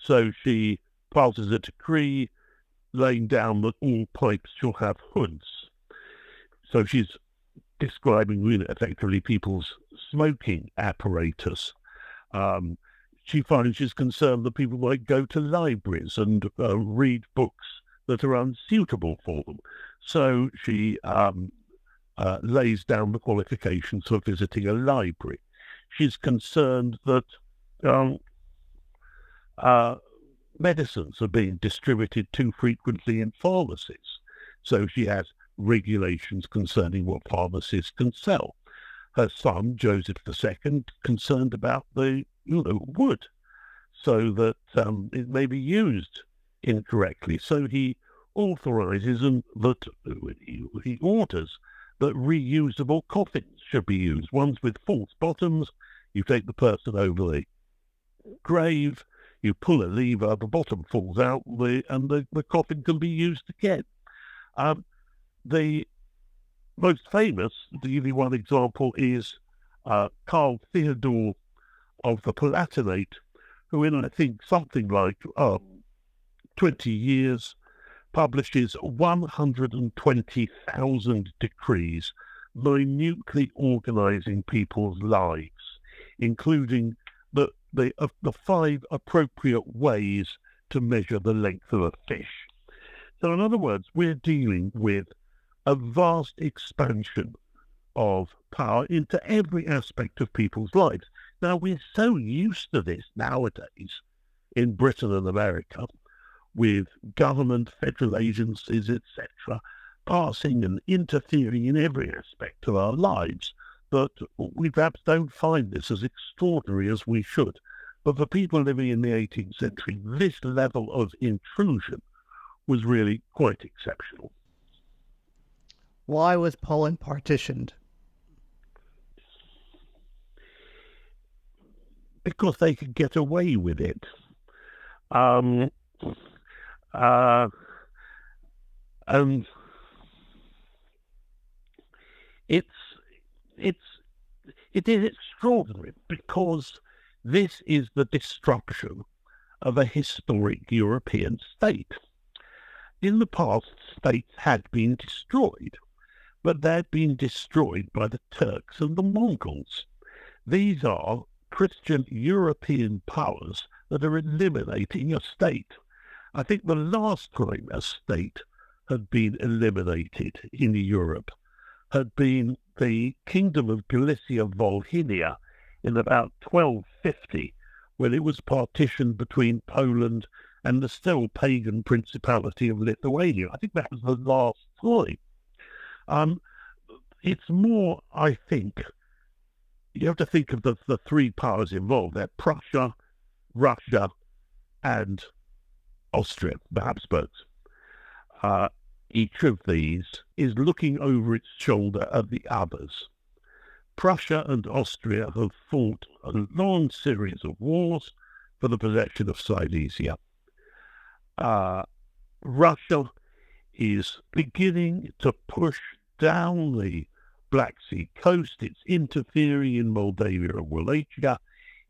So she passes a decree laying down that all pipes shall have hoods. So she's describing really effectively people's smoking apparatus. Um, she finds she's concerned that people might go to libraries and uh, read books that are unsuitable for them. So she um, uh, lays down the qualifications for visiting a library. She's concerned that um, uh, medicines are being distributed too frequently in pharmacies. So she has regulations concerning what pharmacies can sell. Her son, Joseph the Second, concerned about the you know, wood, so that um, it may be used incorrectly. So he authorizes and that he orders that reusable coffins should be used, ones with false bottoms. You take the person over the grave, you pull a lever, the bottom falls out, the, and the, the coffin can be used again. Um, the most famous, to give you one example, is uh, Karl Theodor of the Palatinate, who in, I think, something like um, twenty years, publishes one hundred twenty thousand decrees minutely organizing people's lives, including the The, uh, the five appropriate ways to measure the length of a fish. So in other words, we're dealing with a vast expansion of power into every aspect of people's lives. Now, we're so used to this nowadays in Britain and America with government, federal agencies, et cetera, passing and interfering in every aspect of our lives, but we perhaps don't find this as extraordinary as we should. But for people living in the eighteenth century, this level of intrusion was really quite exceptional. Why was Poland partitioned? Because they could get away with it. Um, uh, and it's It's it is extraordinary because this is the destruction of a historic European state. In the past, states had been destroyed, but they had been destroyed by the Turks and the Mongols. These are Christian European powers that are eliminating a state. I think the last time a state had been eliminated in Europe had been the Kingdom of Galicia-Volhynia in about twelve fifty, when it was partitioned between Poland and the still pagan principality of Lithuania. I think that was the last time. Um, it's more, I think, you have to think of the, the three powers involved. They're Prussia, Russia, and Austria, the Habsburgs. Uh, Each of these is looking over its shoulder at the others. Prussia and Austria have fought a long series of wars for the possession of Silesia. Uh, Russia is beginning to push down the Black Sea coast. It's interfering in Moldavia and Wallachia.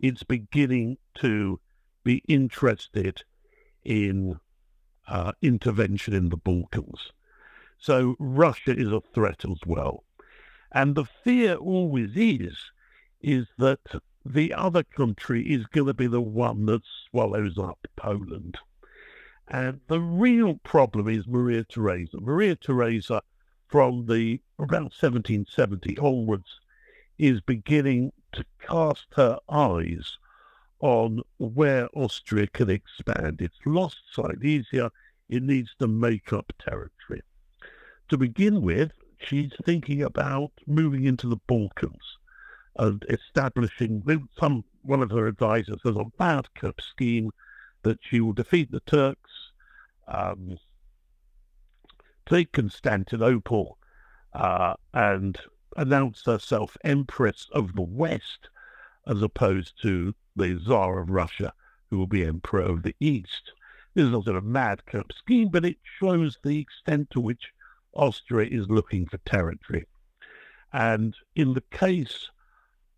It's beginning to be interested in Uh, intervention in the Balkans. So Russia is a threat as well. And the fear always is, is that the other country is going to be the one that swallows up Poland. And the real problem is Maria Theresa. Maria Theresa from the around seventeen seventy onwards is beginning to cast her eyes on where Austria can expand. It's lost Silesia. It needs to make up territory. To begin with, she's thinking about moving into the Balkans and establishing some, one of her advisors has a madcap scheme that she will defeat the Turks, um, take Constantinople, uh, and announce herself Empress of the West, as opposed to the Tsar of Russia, who will be Emperor of the East. This is a sort of madcap scheme, but it shows the extent to which Austria is looking for territory. And in the case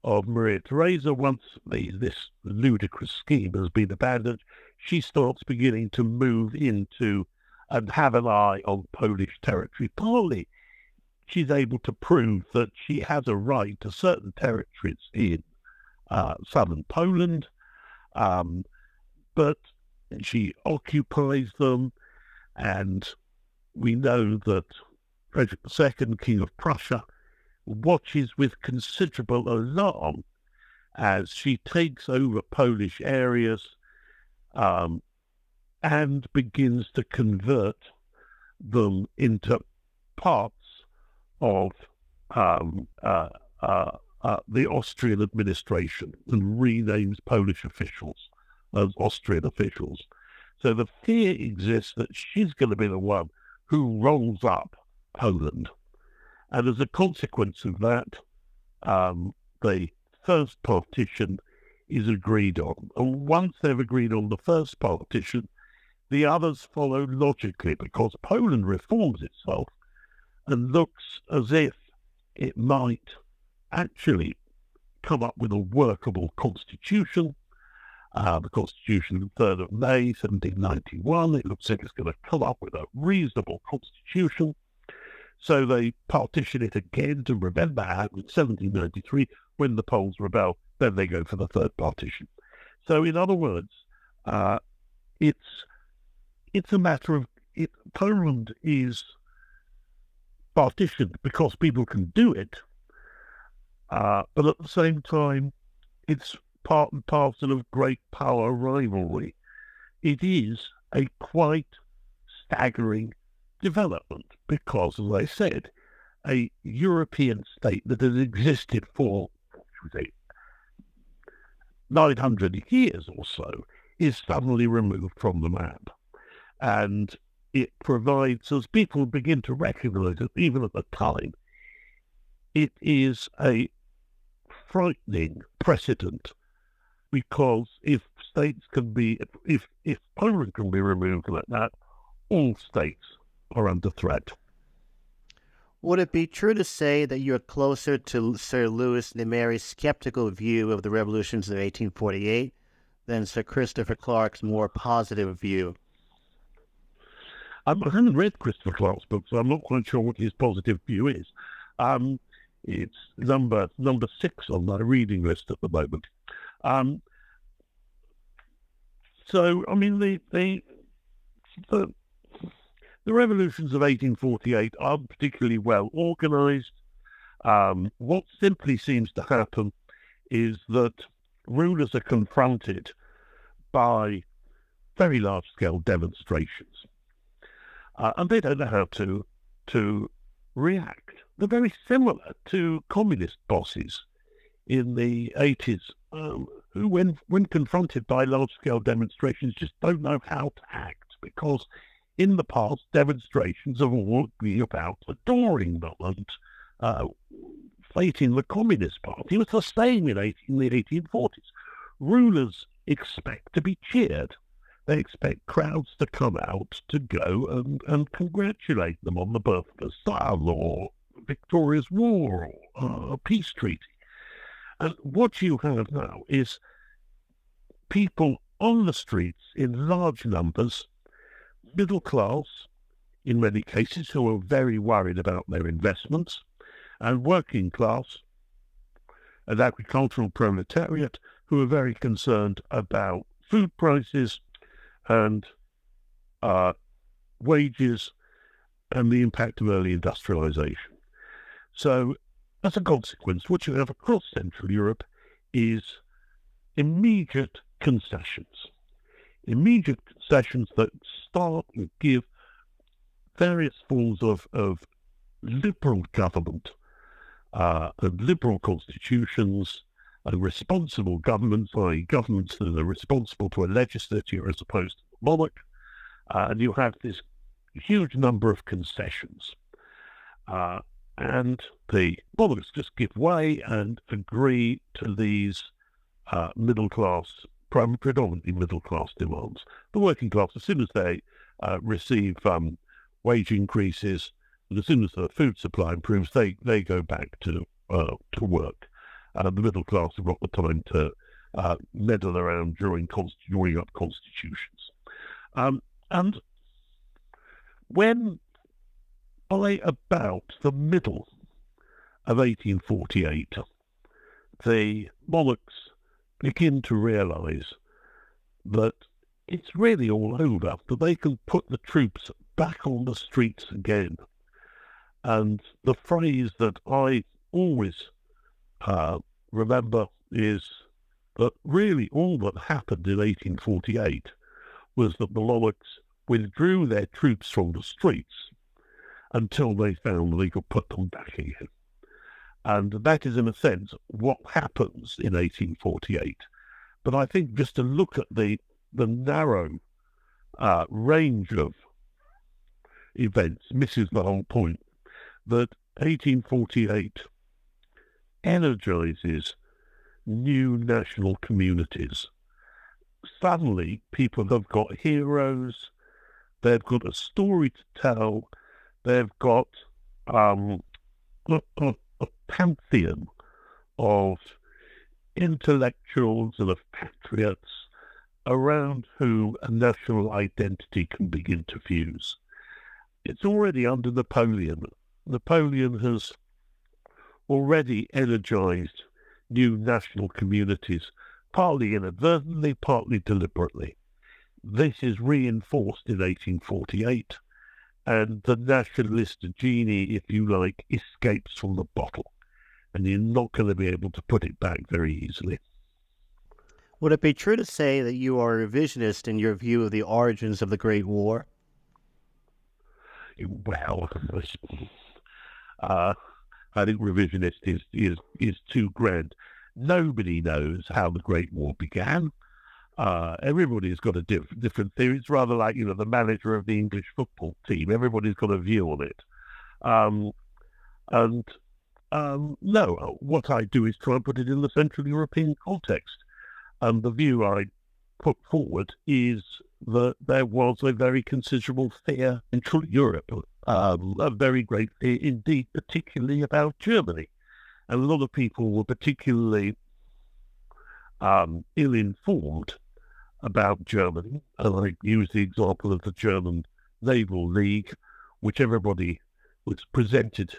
of Maria Theresa, once the, this ludicrous scheme has been abandoned, she starts beginning to move into and have an eye on Polish territory. Partly, she's able to prove that she has a right to certain territories in uh, southern Poland, um, but she occupies them, and we know that Frederick the Second, King of Prussia, watches with considerable alarm as she takes over Polish areas um, and begins to convert them into parts of um, uh, uh, uh, the Austrian administration and renames Polish officials as Austrian officials. So the fear exists that she's going to be the one who rolls up Poland. And as a consequence of that, um, the first partition is agreed on. And once they've agreed on the first partition, the others follow logically, because Poland reforms itself and looks as if it might actually come up with a workable constitution. Uh, the Constitution of the third of May, seventeen ninety-one, it looks like it's going to come up with a reasonable constitution. So they partition it again to remember how in seventeen ninety-three, when the Poles rebel, then they go for the third partition. So in other words, uh, it's it's a matter of, it, Poland is partitioned because people can do it, uh, but at the same time, it's part and parcel of great power rivalry. It is a quite staggering development because, as I said, a European state that has existed for say, nine hundred years or so is suddenly removed from the map. And it provides, as people begin to recognize it, even at the time, it is a frightening precedent. Because if states can be, if if Poland can be removed like that, all states are under threat. Would it be true to say that you're closer to Sir Lewis Newmary's skeptical view of the revolutions of eighteen forty-eight than Sir Christopher Clarke's more positive view? I haven't read Christopher Clarke's book, so I'm not quite sure what his positive view is. Um, it's number number six on my reading list at the moment. Um, so, I mean, the, the the the revolutions of eighteen forty-eight aren't particularly well organized. Um, what simply seems to happen is that rulers are confronted by very large-scale demonstrations, uh, and they don't know how to to react. They're very similar to communist bosses in the eighties, um, who, when when confronted by large-scale demonstrations, just don't know how to act, because in the past, demonstrations have all been about adoring them and uh, fighting the Communist Party. It was the same in, eighteen, in the eighteen forties. Rulers expect to be cheered. They expect crowds to come out to go and, and congratulate them on the birth of the Tsar or victorious war or uh, a peace treaty. And what you have now is people on the streets in large numbers, middle class in many cases, who are very worried about their investments, and working class and agricultural proletariat who are very concerned about food prices and uh, wages and the impact of early industrialization. So as a consequence, what you have across Central Europe is immediate concessions, immediate concessions that start and give various forms of, of liberal government uh, and liberal constitutions and responsible governments, that is governments that are responsible to a legislature as opposed to the monarch, uh, and you have this huge number of concessions. Uh, and the monarchs just give way and agree to these uh, middle-class, predominantly middle-class demands. The working class, as soon as they uh, receive um, wage increases, and as soon as the food supply improves, they, they go back to uh, to work. Uh, the middle class have got the time to uh, meddle around during const- drawing up constitutions. Um, and when, by about the middle of eighteen forty-eight, the monarchs begin to realise that it's really all over, that they can put the troops back on the streets again. And the phrase that I always uh, remember is that really all that happened in eighteen forty-eight was that the monarchs withdrew their troops from the streets until they found they could put them back again. And that is, in a sense, what happens in eighteen forty-eight. But I think just to look at the, the narrow uh, range of events misses the whole point, that eighteen forty-eight energizes new national communities. Suddenly, people have got heroes. They've got a story to tell. They've got um, a, a, a pantheon of intellectuals and of patriots around whom a national identity can begin to fuse. It's already under Napoleon. Napoleon has already energized new national communities, partly inadvertently, partly deliberately. This is reinforced in eighteen forty-eight. And the nationalist genie, if you like, escapes from the bottle, and you're not going to be able to put it back very easily. Would it be true to say that you are a revisionist in your view of the origins of the Great War? Well, uh, I think revisionist is, is, is too grand. Nobody knows how the Great War began. Uh, everybody's got a diff- different theory. It's rather like, you know, the manager of the English football team. Everybody's got a view on it. Um, and um, no, what I do is try and put it in the Central European context. And the view I put forward is that there was a very considerable fear in Central Europe, um, a very great fear indeed, particularly about Germany. And a lot of people were particularly um, ill-informed about Germany, and I use the example of the German Naval League, which everybody was presented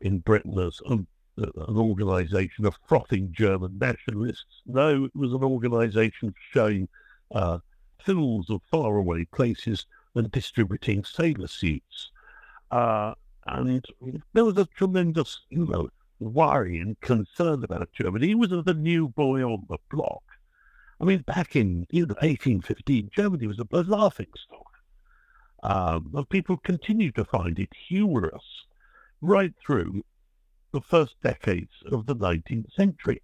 in Britain as um, uh, an organisation of frothing German nationalists. No, it was an organisation showing uh, films of faraway places and distributing sailor suits. Uh, and there was a tremendous, you know, worry and concern about Germany. He was the new boy on the block. I mean, back in you know, eighteen fifteen, Germany was a, a laughingstock. Um, and people continued to find it humorous right through the first decades of the nineteenth century.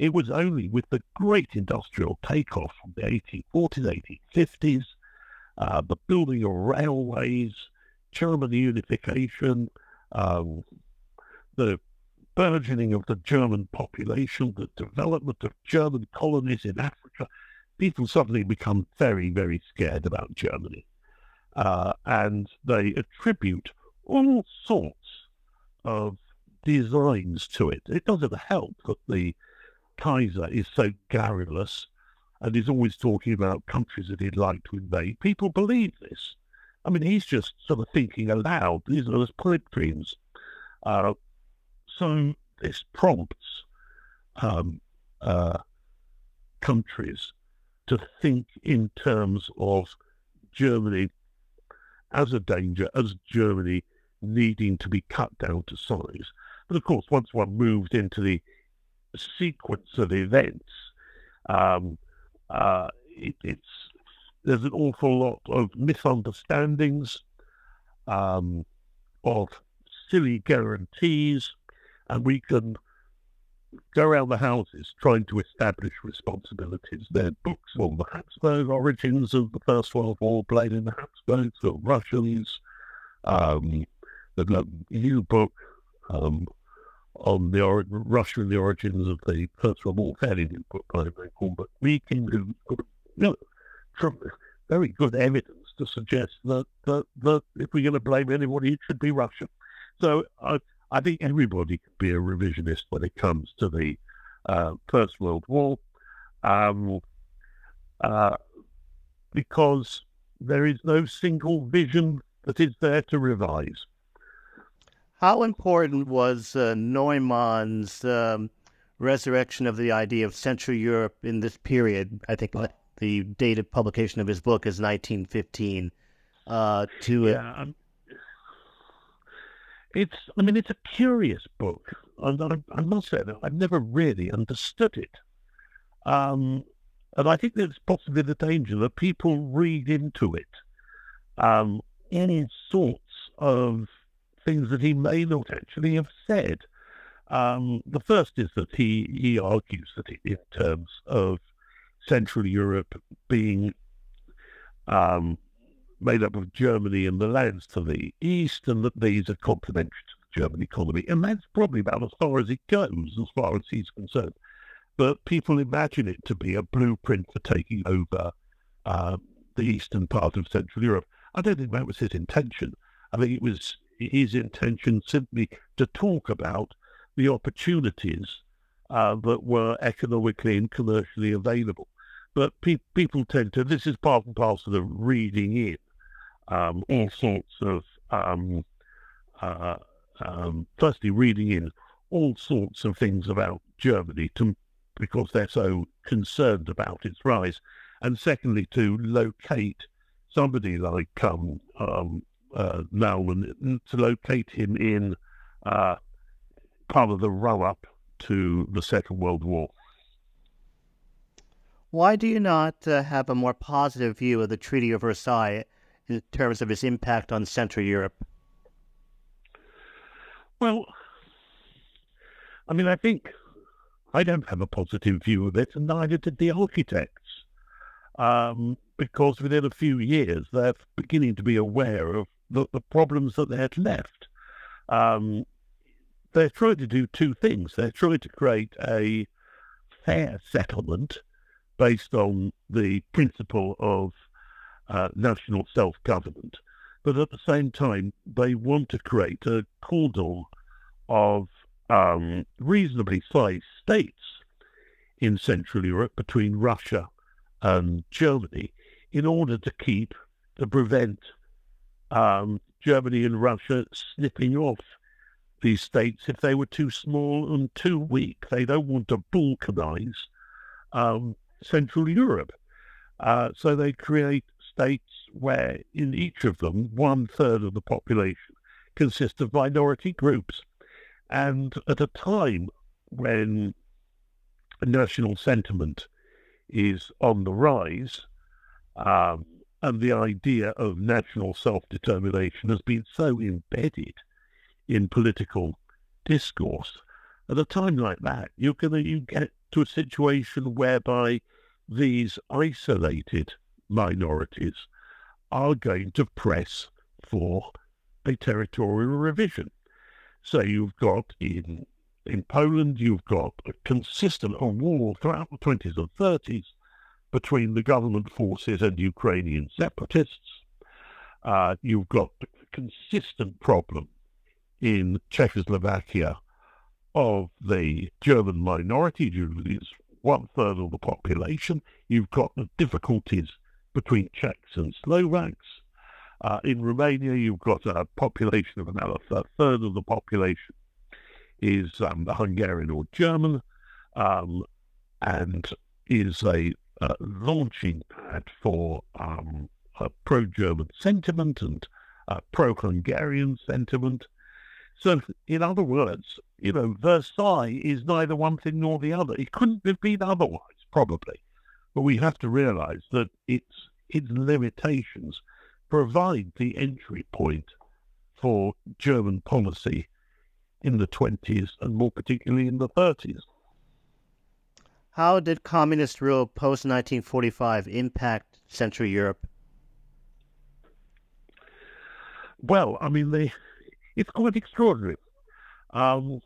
It was only with the great industrial takeoff from the eighteen forties, eighteen fifties, uh, the building of railways, German unification, um, the burgeoning of the German population, the development of German colonies in Africa, people suddenly become very, very scared about Germany. Uh, and they attribute all sorts of designs to it. It doesn't help that the Kaiser is so garrulous and is always talking about countries that he'd like to invade. People believe this. I mean, he's just sort of thinking aloud. These are his pipe dreams. Uh, So this prompts um, uh, countries to think in terms of Germany as a danger, as Germany needing to be cut down to size. But of course, once one moved into the sequence of events, um, uh, it, it's there's an awful lot of misunderstandings, um, of silly guarantees, and we can go around the houses trying to establish responsibilities. Their books on the Habsburg origins of the First World War played in the Habsburgs or Russians, um, the, the new book um, on the or- Russia and the origins of the First World War, fairly new book by Milan but we can do you know, very good evidence to suggest that, that, that if we're going to blame anybody, it should be Russia. So I uh, I think everybody could be a revisionist when it comes to the uh, First World War, um, uh, because there is no single vision that is there to revise. How important was uh, Neumann's um, resurrection of the idea of Central Europe in this period? I think the date of publication of his book is nineteen fifteen. Uh, to yeah. Uh, It's, I mean, it's a curious book, and I, I must say that I've never really understood it. Um, and I think there's possibly the danger that people read into it um, any sorts of things that he may not actually have said. Um, the first is that he, he argues that it, in terms of Central Europe being Um, made up of Germany and the lands to the east, and that these are complementary to the German economy. And that's probably about as far as it goes, as far as he's concerned. But people imagine it to be a blueprint for taking over uh, the eastern part of Central Europe. I don't think that was his intention. I think it was his intention simply to talk about the opportunities uh, that were economically and commercially available. But pe- people tend to, this is part and parcel of reading in Um, all sorts of, um, uh, um, firstly, reading in all sorts of things about Germany to, because they're so concerned about its rise. And secondly, to locate somebody like um, um, uh, Naumann, to locate him in uh, part of the run-up to the Second World War. Why do you not uh, have a more positive view of the Treaty of Versailles in terms of its impact on Central Europe? Well, I mean, I think I don't have a positive view of it, and neither did the architects, um, because within a few years, they're beginning to be aware of the, the problems that they had left. Um, they're trying to do two things. They're trying to create a fair settlement based on the principle of Uh, national self-government, but at the same time they want to create a cordon of um, reasonably sized states in Central Europe between Russia and Germany in order to keep, to prevent um, Germany and Russia snipping off these states if they were too small and too weak. They don't want to balkanize um, Central Europe. Uh, so they create states where in each of them one-third of the population consists of minority groups. And at a time when national sentiment is on the rise, um, and the idea of national self-determination has been so embedded in political discourse, at a time like that, you're gonna, you get to a situation whereby these isolated minorities are going to press for a territorial revision. So you've got in in Poland, you've got a consistent war throughout the twenties and thirties between the government forces and Ukrainian separatists. Uh, you've got a consistent problem in Czechoslovakia of the German minority, one-third of the population. You've got the difficulties between Czechs and Slovaks. Uh, in Romania, you've got a population of about a third of the population is um, Hungarian or German, um, and is a uh, launching pad for um, a pro-German sentiment and uh, pro-Hungarian sentiment. So, in other words, you know, Versailles is neither one thing nor the other. It couldn't have been otherwise, probably. But we have to realize that its its limitations provide the entry point for German policy in the twenties and more particularly in the thirties. How did communist rule post nineteen forty-five impact Central Europe? Well, I mean, they, it's quite extraordinary. Um,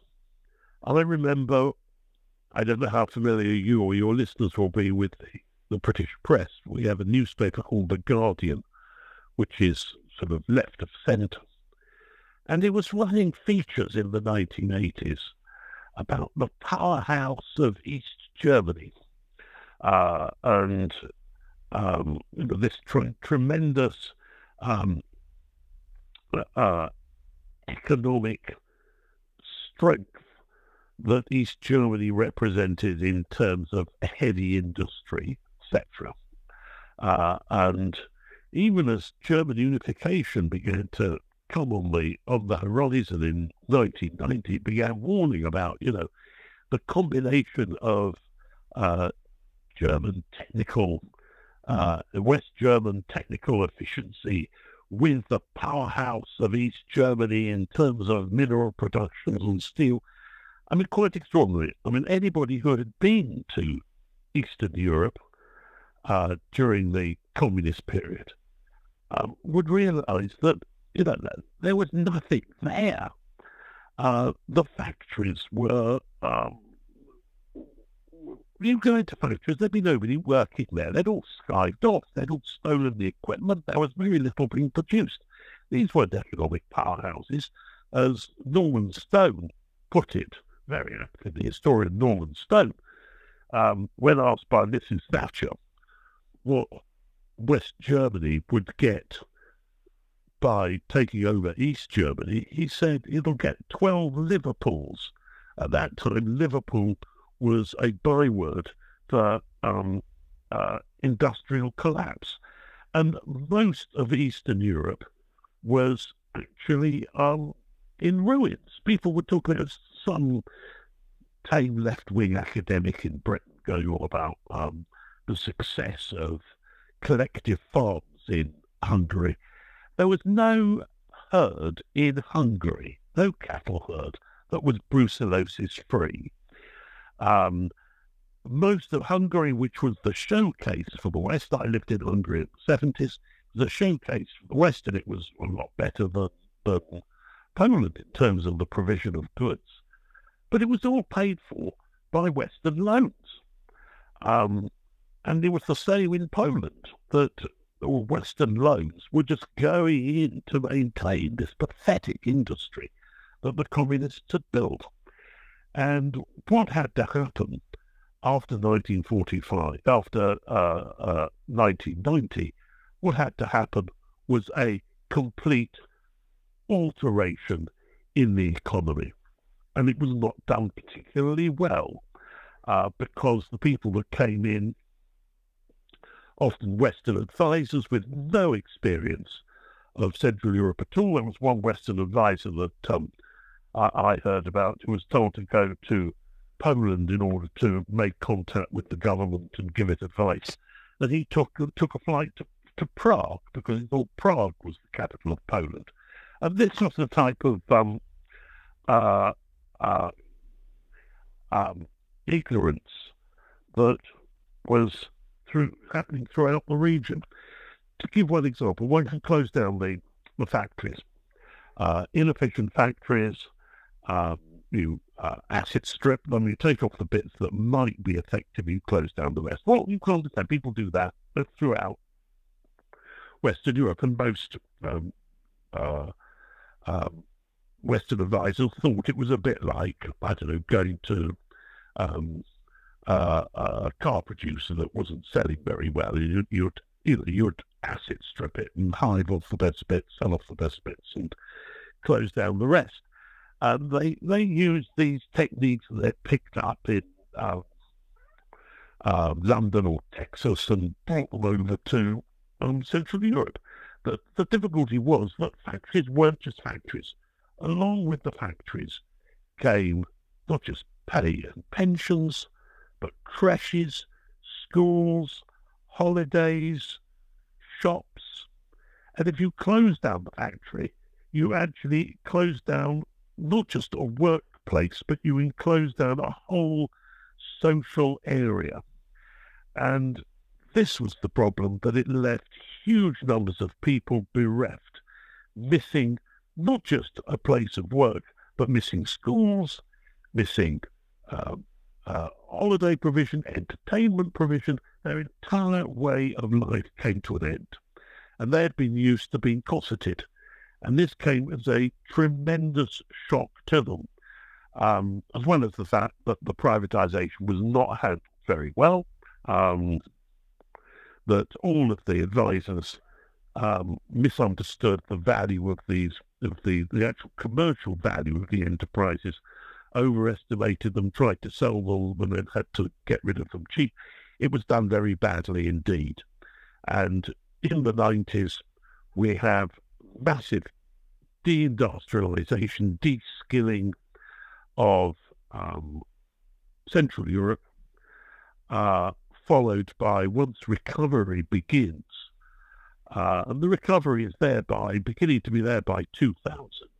I remember, I don't know how familiar you or your listeners will be with the, the British press. We have a newspaper called The Guardian, which is sort of left of centre. And it was running features in the nineteen eighties about the powerhouse of East Germany uh, and um, this tr- tremendous um, uh, economic strength that East Germany represented in terms of heavy industry, et cetera. Uh, and even as German unification began to commonly on the horizon in nineteen ninety, began warning about, you know, the combination of uh, German technical, uh, West German technical efficiency with the powerhouse of East Germany in terms of mineral production and steel. I mean, quite extraordinary. I mean, anybody who had been to Eastern Europe uh, during the communist period um, would realize that, you know, there was nothing there. Uh, the factories were, um, you go into factories, there'd be nobody working there. They'd all skived off. They'd all stolen the equipment. There was very little being produced. These weren't economic powerhouses, as Norman Stone put it, very aptly, the historian Norman Stone, um, when asked by Missus Thatcher what West Germany would get by taking over East Germany, he said it'll get twelve Liverpools. At that time, Liverpool was a byword for um, uh, industrial collapse. And most of Eastern Europe was actually um, in ruins. People would talk about some tame left-wing academic in Britain going on about um, the success of collective farms in Hungary. There was no herd in Hungary, no cattle herd, that was brucellosis-free. Um, most of Hungary, which was the showcase for the West, I lived in Hungary in the seventies, the showcase for the West, and it was a lot better than, than Poland in terms of the provision of goods. But it was all paid for by Western loans. Um, and it was the same in Poland, that or Western loans were just going in to maintain this pathetic industry that the communists had built. And what had to happen after nineteen forty-five, after uh, uh, nineteen ninety, what had to happen was a complete alteration in the economy. And it was not done particularly well uh, because the people that came in, often Western advisors with no experience of Central Europe at all. There was one Western advisor that um, I, I heard about who was told to go to Poland in order to make contact with the government and give it advice. And he took took a flight to, to Prague because he thought Prague was the capital of Poland. And this was the type of um, uh, uh, um, ignorance that was Through, happening throughout the region. To give one example, one can close down the, the factories, uh, inefficient factories, uh, you uh, acid strip them, you take off the bits that might be effective, you close down the rest. Well, you can't understand, people do that throughout Western Europe, and most um, uh, uh, Western advisors thought it was a bit like, I don't know, going to Um, Uh, a car producer that wasn't selling very well, you'd, you'd, you know, you'd acid strip it and hive off the best bits, sell off the best bits, and close down the rest. And they they used these techniques that they picked up in uh, uh, London or Texas and brought them over to um, Central Europe. that the difficulty was that factories weren't just factories. Along with the factories came not just pay and pensions, but creches, schools, holidays, shops. And if you closed down the factory, you actually closed down not just a workplace, but you closed down a whole social area. And this was the problem, that it left huge numbers of people bereft, missing not just a place of work, but missing schools, missing uh, uh, holiday provision, entertainment provision. Their entire way of life came to an end. And they had been used to being cosseted. And this came as a tremendous shock to them, um, as well as the fact that the privatisation was not handled very well, um, that all of the advisors um, misunderstood the value of these, of the, the actual commercial value of the enterprises, overestimated them, tried to sell them, and then had to get rid of them cheap. It was done very badly indeed. And in the nineties, we have massive deindustrialization, de-skilling of um, Central Europe, uh, followed by, once recovery begins, uh, and the recovery is thereby beginning to be there by two thousand.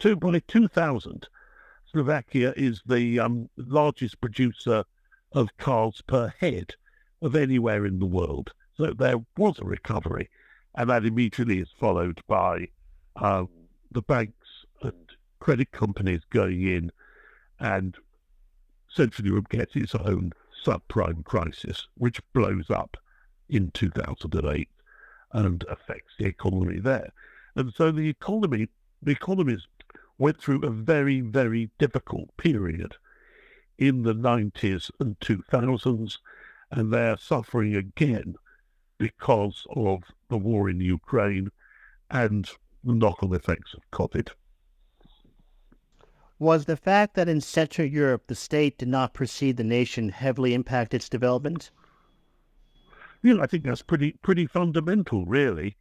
So by two thousand, Slovakia is the um, largest producer of cars per head of anywhere in the world. So there was a recovery. And that immediately is followed by um, the banks and credit companies going in, and Central Europe gets its own subprime crisis, which blows up in two thousand eight and affects the economy there. And so the economy, the economies went through a very, very difficult period in the nineties and two thousands, and they're suffering again because of the war in Ukraine and the knock-on effects of COVID. Was the fact that in Central Europe the state did not precede the nation heavily impact its development? You know, I think that's pretty pretty fundamental, really,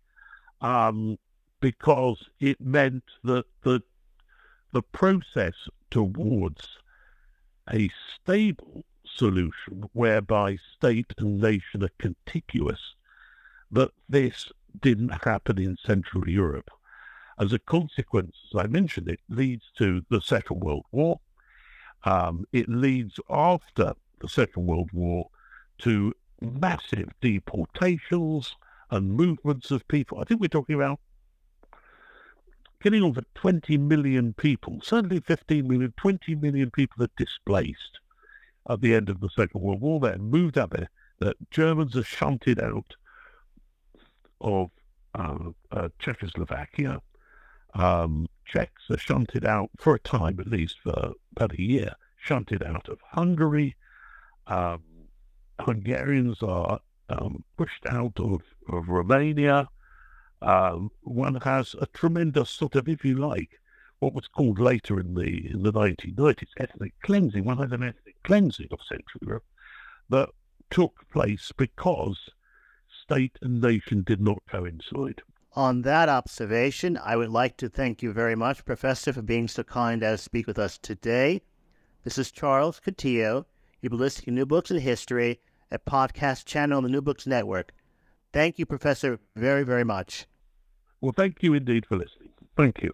um, because it meant that the the process towards a stable solution, whereby state and nation are contiguous, that this didn't happen in Central Europe. As a consequence, as I mentioned, it leads to the Second World War. Um, it leads after the Second World War to massive deportations and movements of people. I think we're talking about getting over twenty million people, certainly fifteen million, twenty million people are displaced at the end of the Second World War. They're moved up there. The Germans are shunted out of um, uh, Czechoslovakia. Um, Czechs are shunted out for a time, at least for about a year, shunted out of Hungary. Um, Hungarians are um, pushed out of, of Romania. Um, one has a tremendous sort of, if you like, what was called later in the in the nineteen nineties, ethnic cleansing. One had an ethnic cleansing of Central Europe that took place because state and nation did not coincide. On that observation, I would like to thank you very much, Professor, for being so kind as to speak with us today. This is Charles Coutinho. You've been listening to New Books in History, a podcast channel on the New Books Network. Thank you, Professor, very, very much. Well, thank you indeed for listening. Thank you.